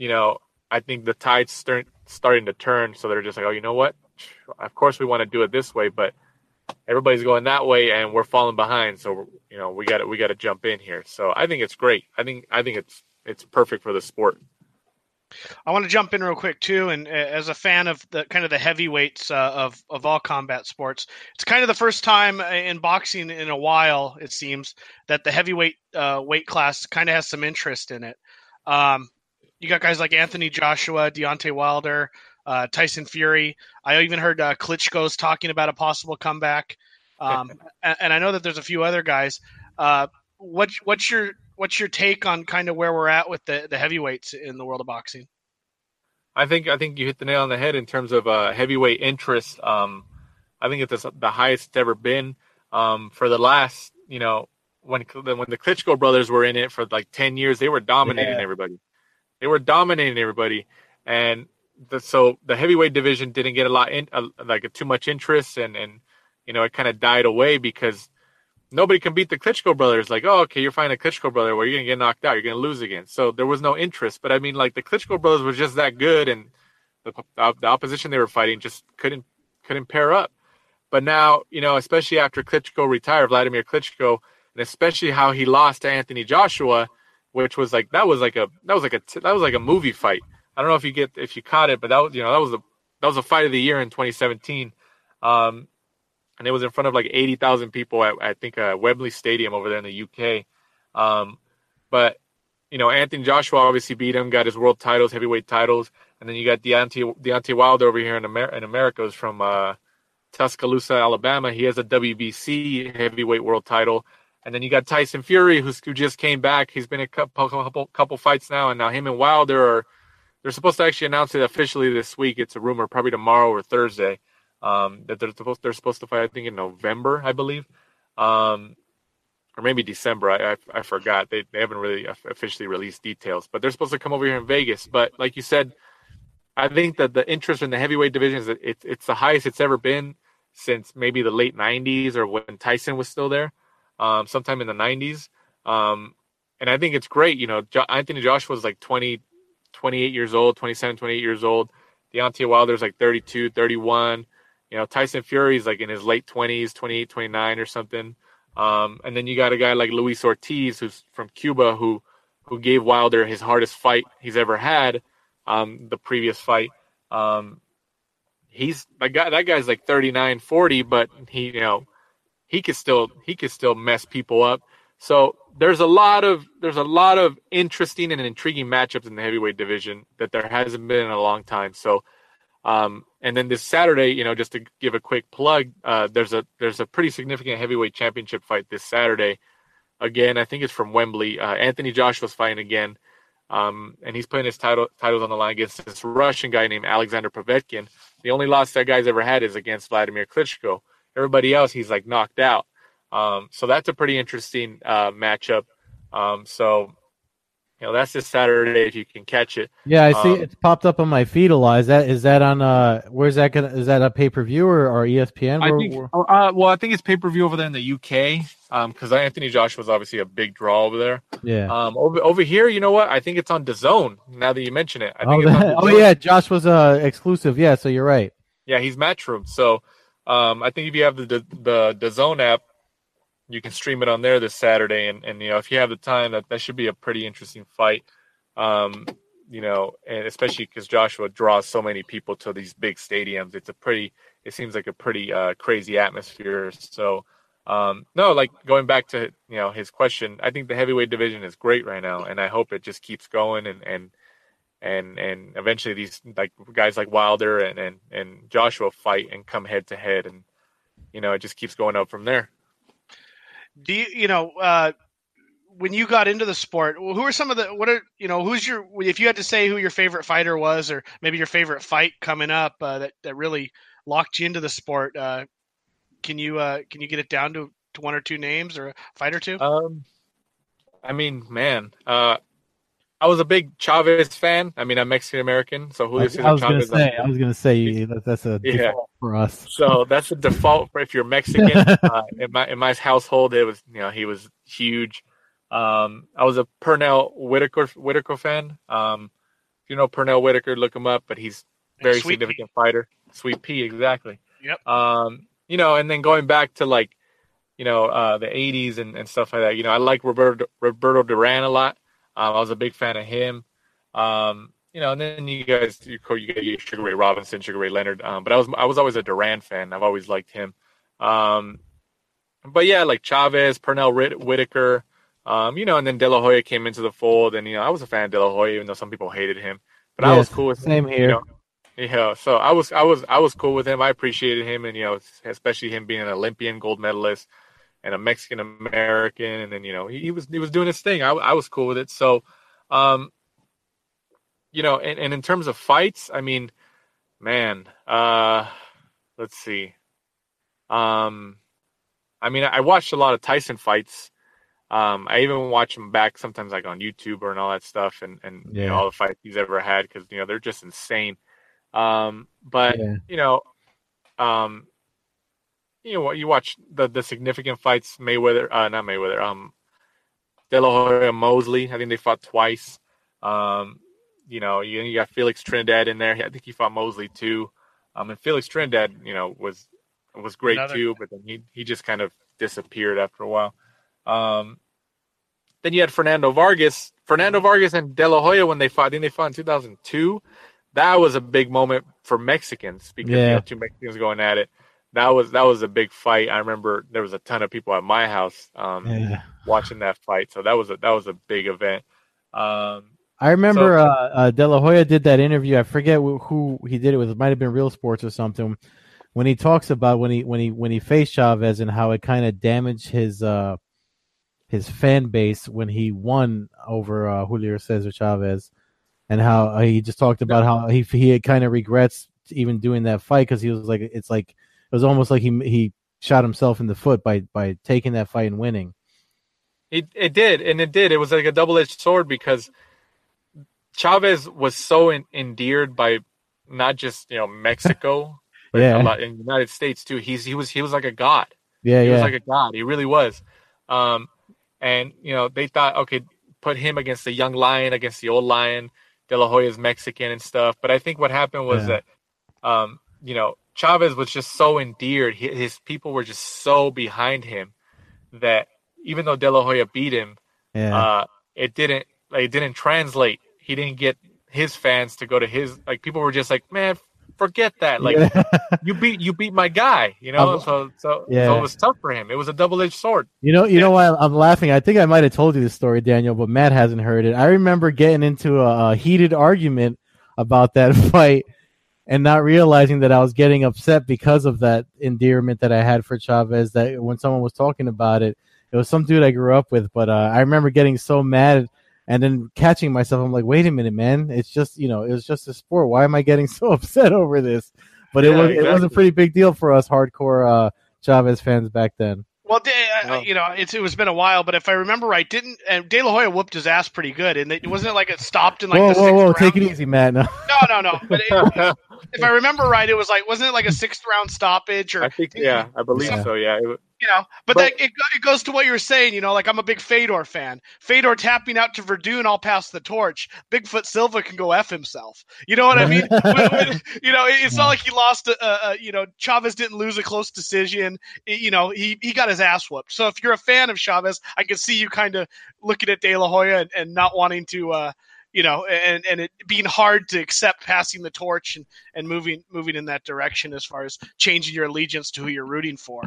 know, I think the tide's starting to turn. So they're just like, oh, you know what? Of course we want to do it this way, but everybody's going that way and we're falling behind. So, you know, we got to jump in here. So I think it's great. I think it's perfect for the sport. I want to jump in real quick too, and as a fan of the kind of the heavyweights of all combat sports, it's kind of the first time in boxing in a while, it seems, that the heavyweight weight class kind of has some interest in it. You got guys like Anthony Joshua, Deontay Wilder, Tyson Fury. I even heard Klitschko's talking about a possible comeback, and I know that there's a few other guys. What's your take on kind of where we're at with the heavyweights in the world of boxing? I think you hit the nail on the head in terms of heavyweight interest. I think it's the highest it's ever been. For the last, you know, when the Klitschko brothers were in it for like 10 years, they were dominating everybody. And so the heavyweight division didn't get a lot in, like too much interest, and you know, it kind of died away because nobody can beat the Klitschko brothers. Like, oh, okay, you're fighting a Klitschko brother, where you're gonna get knocked out, you're gonna lose again. So there was no interest. But I mean, like the Klitschko brothers were just that good, and the opposition they were fighting just couldn't pair up. But now, you know, especially after Klitschko retired, Vladimir Klitschko, and especially how he lost to Anthony Joshua, which was like that was like a movie fight. I don't know if you caught it, but that was, you know, that was a fight of the year in 2017, and it was in front of like 80,000 people at I think Wembley Stadium over there in the UK. But you know, Anthony Joshua obviously beat him, got his world titles, heavyweight titles, and then you got Deontay Wilder over here in America, who's from Tuscaloosa, Alabama. He has a WBC heavyweight world title. And then you got Tyson Fury, who just came back. He's been in a couple fights now, and now him and Wilder they're supposed to actually announce it officially this week. It's a rumor, probably tomorrow or Thursday, that they're supposed to fight, I think, in November, I believe, or maybe December. I forgot. They haven't really officially released details, but they're supposed to come over here in Vegas. But like you said, I think that the interest in the heavyweight division is it's the highest it's ever been since maybe the late 90s or when Tyson was still there. Sometime in the 90s. And I think it's great. You know, Anthony Joshua is like 27, 28 years old. Deontay Wilder's like 32, 31. You know, Tyson Fury's like in his late 20s, 28, 29 or something. And then you got a guy like Luis Ortiz, who's from Cuba, who gave Wilder his hardest fight he's ever had, the previous fight. That guy's like 39, 40, but he could still mess people up. So there's a lot of interesting and intriguing matchups in the heavyweight division that there hasn't been in a long time. So, and then this Saturday, you know, just to give a quick plug, there's a pretty significant heavyweight championship fight this Saturday. Again, I think it's from Wembley. Anthony Joshua's fighting again, and he's putting his titles on the line against this Russian guy named Alexander Povetkin. The only loss that guy's ever had is against Vladimir Klitschko. Everybody else, he's like knocked out. So that's a pretty interesting matchup. So, you know, that's this Saturday if you can catch it. Yeah, I see it's popped up on my feed a lot. Is that on? Where's that? Is that a pay per view or ESPN? I think it's pay per view over there in the UK. Because Anthony Joshua was obviously a big draw over there. Yeah. Over here, you know what? I think it's on DAZN. Now that you mention it, Joshua's exclusive. Yeah, so you're right. Yeah, he's Matchroom. So. I think if you have the DAZN app, you can stream it on there this Saturday, and you know, if you have the time, that should be a pretty interesting fight, you know, and especially because Joshua draws so many people to these big stadiums. It seems like a pretty crazy atmosphere. So, no, like going back to, you know, his question, I think the heavyweight division is great right now, and I hope it just keeps going and eventually these like guys like Wilder and Joshua fight and come head to head, and you know, it just keeps going up from there. Do you know when you got into the sport, if you had to say who your favorite fighter was, or maybe your favorite fight coming up that really locked you into the sport, can you get it down to one or two names or a fight or two? I was a big Chavez fan. I mean, I'm Mexican-American, so Julio Cesar Chavez. I was going to say that's a default for us. So that's a default for if you're Mexican. In my household, it was, you know, he was huge. I was a Pernell Whitaker fan. If you know Pernell Whitaker, look him up. But he's very significant fighter. Sweet P, exactly. Yep. You know, and then going back to like, you know, the '80s and stuff like that. You know, I like Roberto Duran a lot. I was a big fan of him, you know. And then you got Sugar Ray Robinson, Sugar Ray Leonard. But I was always a Duran fan. I've always liked him. But yeah, like Chavez, Pernell Whitaker, you know. And then De La Hoya came into the fold, and you know, I was a fan of De La Hoya, even though some people hated him. But yes, I was cool with him. Same here. You know? Yeah. So I was cool with him. I appreciated him, and you know, especially him being an Olympian gold medalist and a Mexican American, and then, you know, he was doing his thing. I was cool with it. So, you know, and in terms of fights, I mean, man, let's see. I mean, I watched a lot of Tyson fights. I even watch them back sometimes, like on YouTube and all that stuff, and you know, all the fights he's ever had, because you know, they're just insane. But you watch the significant fights. De La Hoya, Mosley. I think they fought twice. You got Felix Trinidad in there. I think he fought Mosley too. And Felix Trinidad, was great too, but then he just kind of disappeared after a while. Then you had Fernando Vargas and De La Hoya when they fought. I think they fought in 2002. That was a big moment for Mexicans because you had two Mexicans going at it. That was a big fight. I remember there was a ton of people at my house watching that fight. So that was a big event. I remember De La Hoya did that interview. I forget who he did it with. It might have been Real Sports or something. When he talks about when he faced Chavez and how it kind of damaged his fan base when he won over Julio Cesar Chavez, and how he just talked about how he kind of regrets even doing that fight because he was like it was almost like he shot himself in the foot by taking that fight and winning. It did. It was like a double-edged sword because Chavez was so endeared by not just Mexico, but a lot in the United States too. He was like a god. He was like a god. He really was. And they thought, okay, put him against the young lion, against the old lion. De La Hoya's Mexican and stuff. But I think what happened was that Chavez was just so endeared. His people were just so behind him that even though De La Hoya beat him, it didn't translate. He didn't get his fans to go to his. Like people were just like, man, forget that. Like you beat my guy. So it was tough for him. It was a double-edged sword. You know why I'm laughing? I think I might have told you this story, Daniel, but Matt hasn't heard it. I remember getting into a heated argument about that fight. And not realizing that I was getting upset because of that endearment that I had for Chavez, that when someone was talking about it, it was some dude I grew up with. But I remember getting so mad and then catching myself. I'm like, wait a minute, man. It's just, it was just a sport. Why am I getting so upset over this? But it was a pretty big deal for us hardcore Chavez fans back then. Well, it was been a while, but if I remember right, De La Hoya whooped his ass pretty good, and wasn't it like it stopped in like the sixth round? Take it easy, Matt. No. But if I remember right, it was like wasn't it like a sixth round stoppage? Or I think I believe so. Yeah, but that it goes to what you were saying. Like I'm a big Fedor fan. Fedor tapping out to Verdun, I'll pass the torch. Bigfoot Silva can go f himself. You know what I mean? It's not like he lost. Chavez didn't lose a close decision. He got his ass whooped. So if you're a fan of Chavez, I can see you kind of looking at De La Hoya and not wanting to, and it being hard to accept passing the torch and moving in that direction as far as changing your allegiance to who you're rooting for.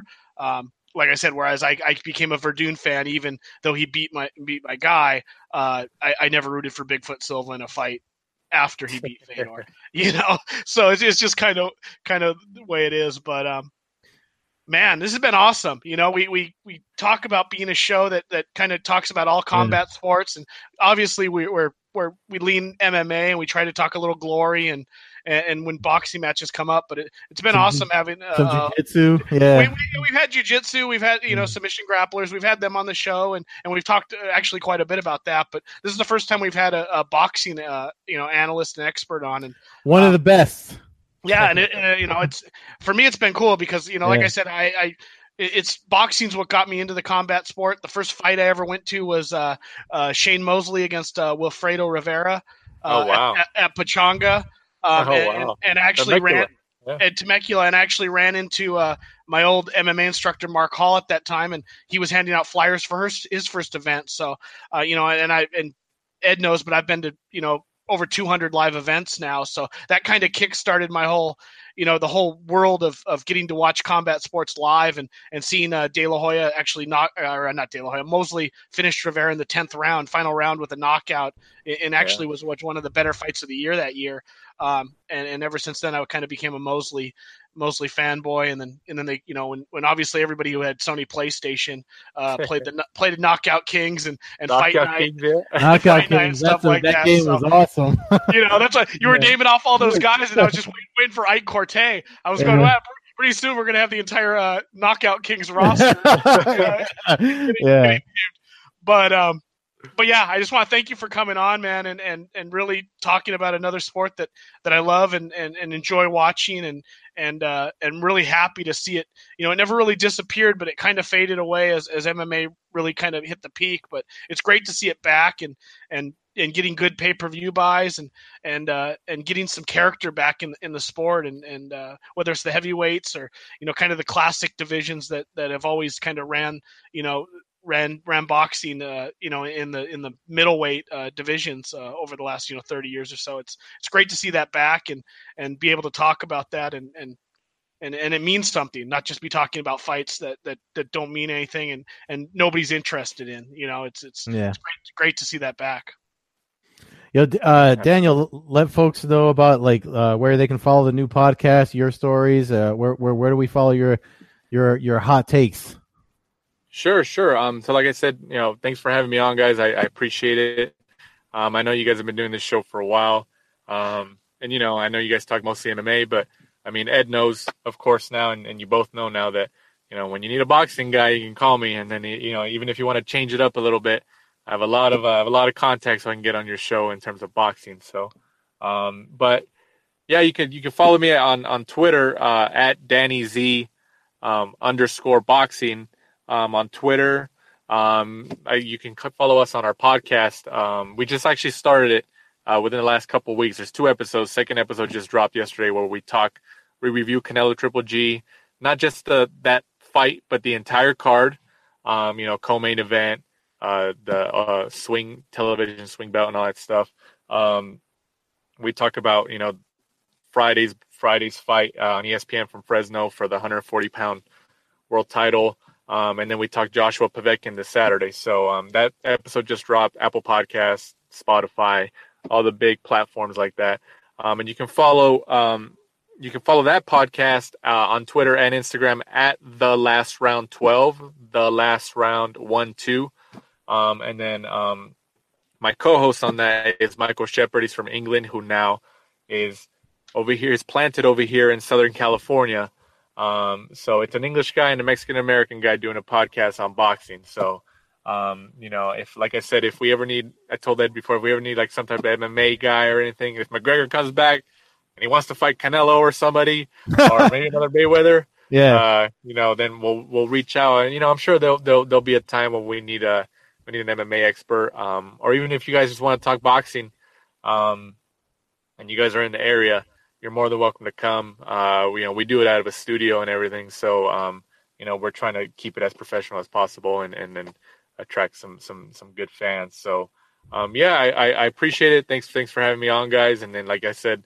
Like I said, whereas I became a Verdun fan, even though he beat my guy, I never rooted for Bigfoot Silva in a fight after he beat Fedor. So it's just kind of the way it is, but. Man, this has been awesome. We talk about being a show that kind of talks about all combat sports, and obviously we lean MMA and we try to talk a little glory and when boxing matches come up. But it's been awesome having some jiu-jitsu. We've had jiu-jitsu, we've had submission grapplers, we've had them on the show, and we've talked actually quite a bit about that. But this is the first time we've had a boxing analyst and expert on, and one of the best. Yeah, and it's for me, it's been cool because like I said, boxing's what got me into the combat sport. The first fight I ever went to was Shane Mosley against Wilfredo Rivera at Pechanga, and actually Temecula. At Temecula, and actually ran into my old MMA instructor Mark Hall at that time, and he was handing out flyers for his first event. So and Ed knows, but I've been to over 200 live events now. So that kind of kick-started my whole, the whole world of getting to watch combat sports live and seeing De La Hoya Mosley finished Rivera in the 10th round, final round with a knockout, and actually was one of the better fights of the year that year. And ever since then, I kind of became a Mosley fanboy. And then they, when obviously everybody who had Sony PlayStation played the Knockout Kings and Knockout Fight Night, and stuff like that. That game was awesome. That's why you were naming off all those guys, and I was just waiting for Ike Corte. I was going, wow, pretty soon we're going to have the entire Knockout Kings roster. But But yeah, I just want to thank you for coming on, man, and really talking about another sport that I love and enjoy watching, and really happy to see it. You know, it never really disappeared, but it kind of faded away as MMA really kind of hit the peak. But it's great to see it back and getting good pay-per-view buys and getting some character back in the sport and whether it's the heavyweights or, you know, kind of the classic divisions that have always kind of ran boxing, you know, in the middleweight divisions over the last, you know, 30 years or so. It's great to see that back and be able to talk about that and it means something, not just be talking about fights that don't mean anything and nobody's interested in, you know, it's great to see that back. You know, Daniel, let folks know about where they can follow the new podcast, your stories, where do we follow your hot takes? Sure. So like I said, you know, thanks for having me on, guys. I appreciate it. I know you guys have been doing this show for a while. And, you know, I know you guys talk mostly MMA, but, I mean, Ed knows, of course, now, and you both know now that, you know, when you need a boxing guy, you can call me. And then, you know, even if you want to change it up a little bit, I have a lot of contacts I can get on your show in terms of boxing. So, but, yeah, you can follow me on Twitter at DannyZ _boxing. On Twitter. You can follow us on our podcast. We just actually started it within the last couple of weeks. There's 2 episodes. Second episode just dropped yesterday where we review Canelo Triple G, not just that fight, but the entire card, you know, co-main event, the swing television, swing belt, and all that stuff. We talk about, you know, Friday's fight on ESPN from Fresno for the 140-pound world title. And then we talked Joshua Povetkin this Saturday. So that episode just dropped. Apple Podcasts, Spotify, all the big platforms like that. And you can follow that podcast on Twitter and Instagram at The Last Round 12, The Last Round 12. And then my co-host on that is Michael Shepherd. He's from England, who now is over here. He's planted over here in Southern California. So it's an English guy and a Mexican-American guy doing a podcast on boxing. So, you know, if, like I said, if we ever need, I told Ed before, if we ever need like some type of MMA guy or anything, if McGregor comes back and he wants to fight Canelo or somebody, or maybe another Mayweather, you know, then we'll reach out. And, you know, I'm sure there'll be a time when we need an MMA expert. Or even if you guys just want to talk boxing, and you guys are in the area, you're more than welcome to come. We do it out of a studio and everything. So, you know, we're trying to keep it as professional as possible and then attract some good fans. So, I appreciate it. Thanks for having me on, guys. And then, like I said,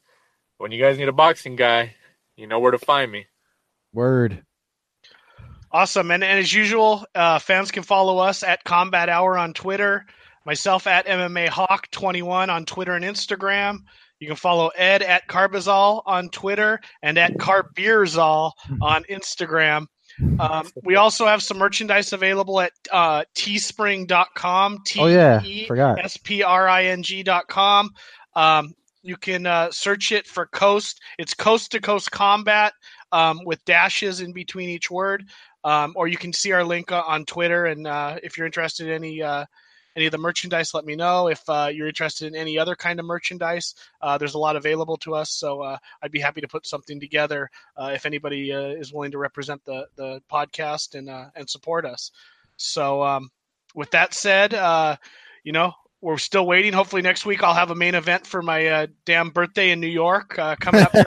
when you guys need a boxing guy, you know where to find me. Word. Awesome. And as usual, fans can follow us at Combat Hour on Twitter, myself at MMA Hawk 21 on Twitter and Instagram. You can follow Ed at Carbazal on Twitter and at Carbeerzal on Instagram. We also have some merchandise available at teespring.com. TESPRING.com. You can search it for Coast. It's Coast to Coast Combat with dashes in between each word. Or you can see our link on Twitter. And if you're interested in any of the merchandise, let me know. If you're interested in any other kind of merchandise, there's a lot available to us. So I'd be happy to put something together if anybody is willing to represent the podcast and support us. So with that said, you know, we're still waiting. Hopefully next week I'll have a main event for my damn birthday in New York coming up for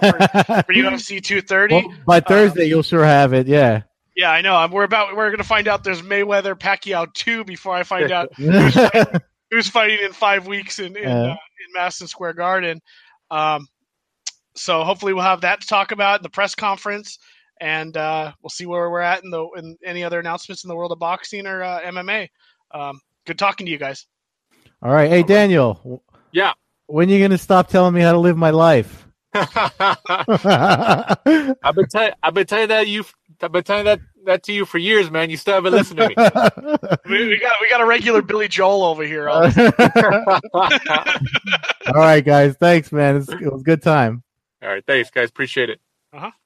UFC 230. Well, by Thursday, you'll sure have it. Yeah. Yeah, I know. We're going to find out there's Mayweather Pacquiao 2 before I find out who's fighting in 5 weeks in Madison Square Garden. So hopefully we'll have that to talk about in the press conference, and we'll see where we're at in any other announcements in the world of boxing or MMA. Good talking to you guys. All right. Hey, Daniel. Yeah. When are you going to stop telling me how to live my life? I've been telling that to you for years, man. You still haven't listened to me. we got a regular Billy Joel over here. All right, guys. Thanks, man. It was a good time. All right, thanks, guys. Appreciate it.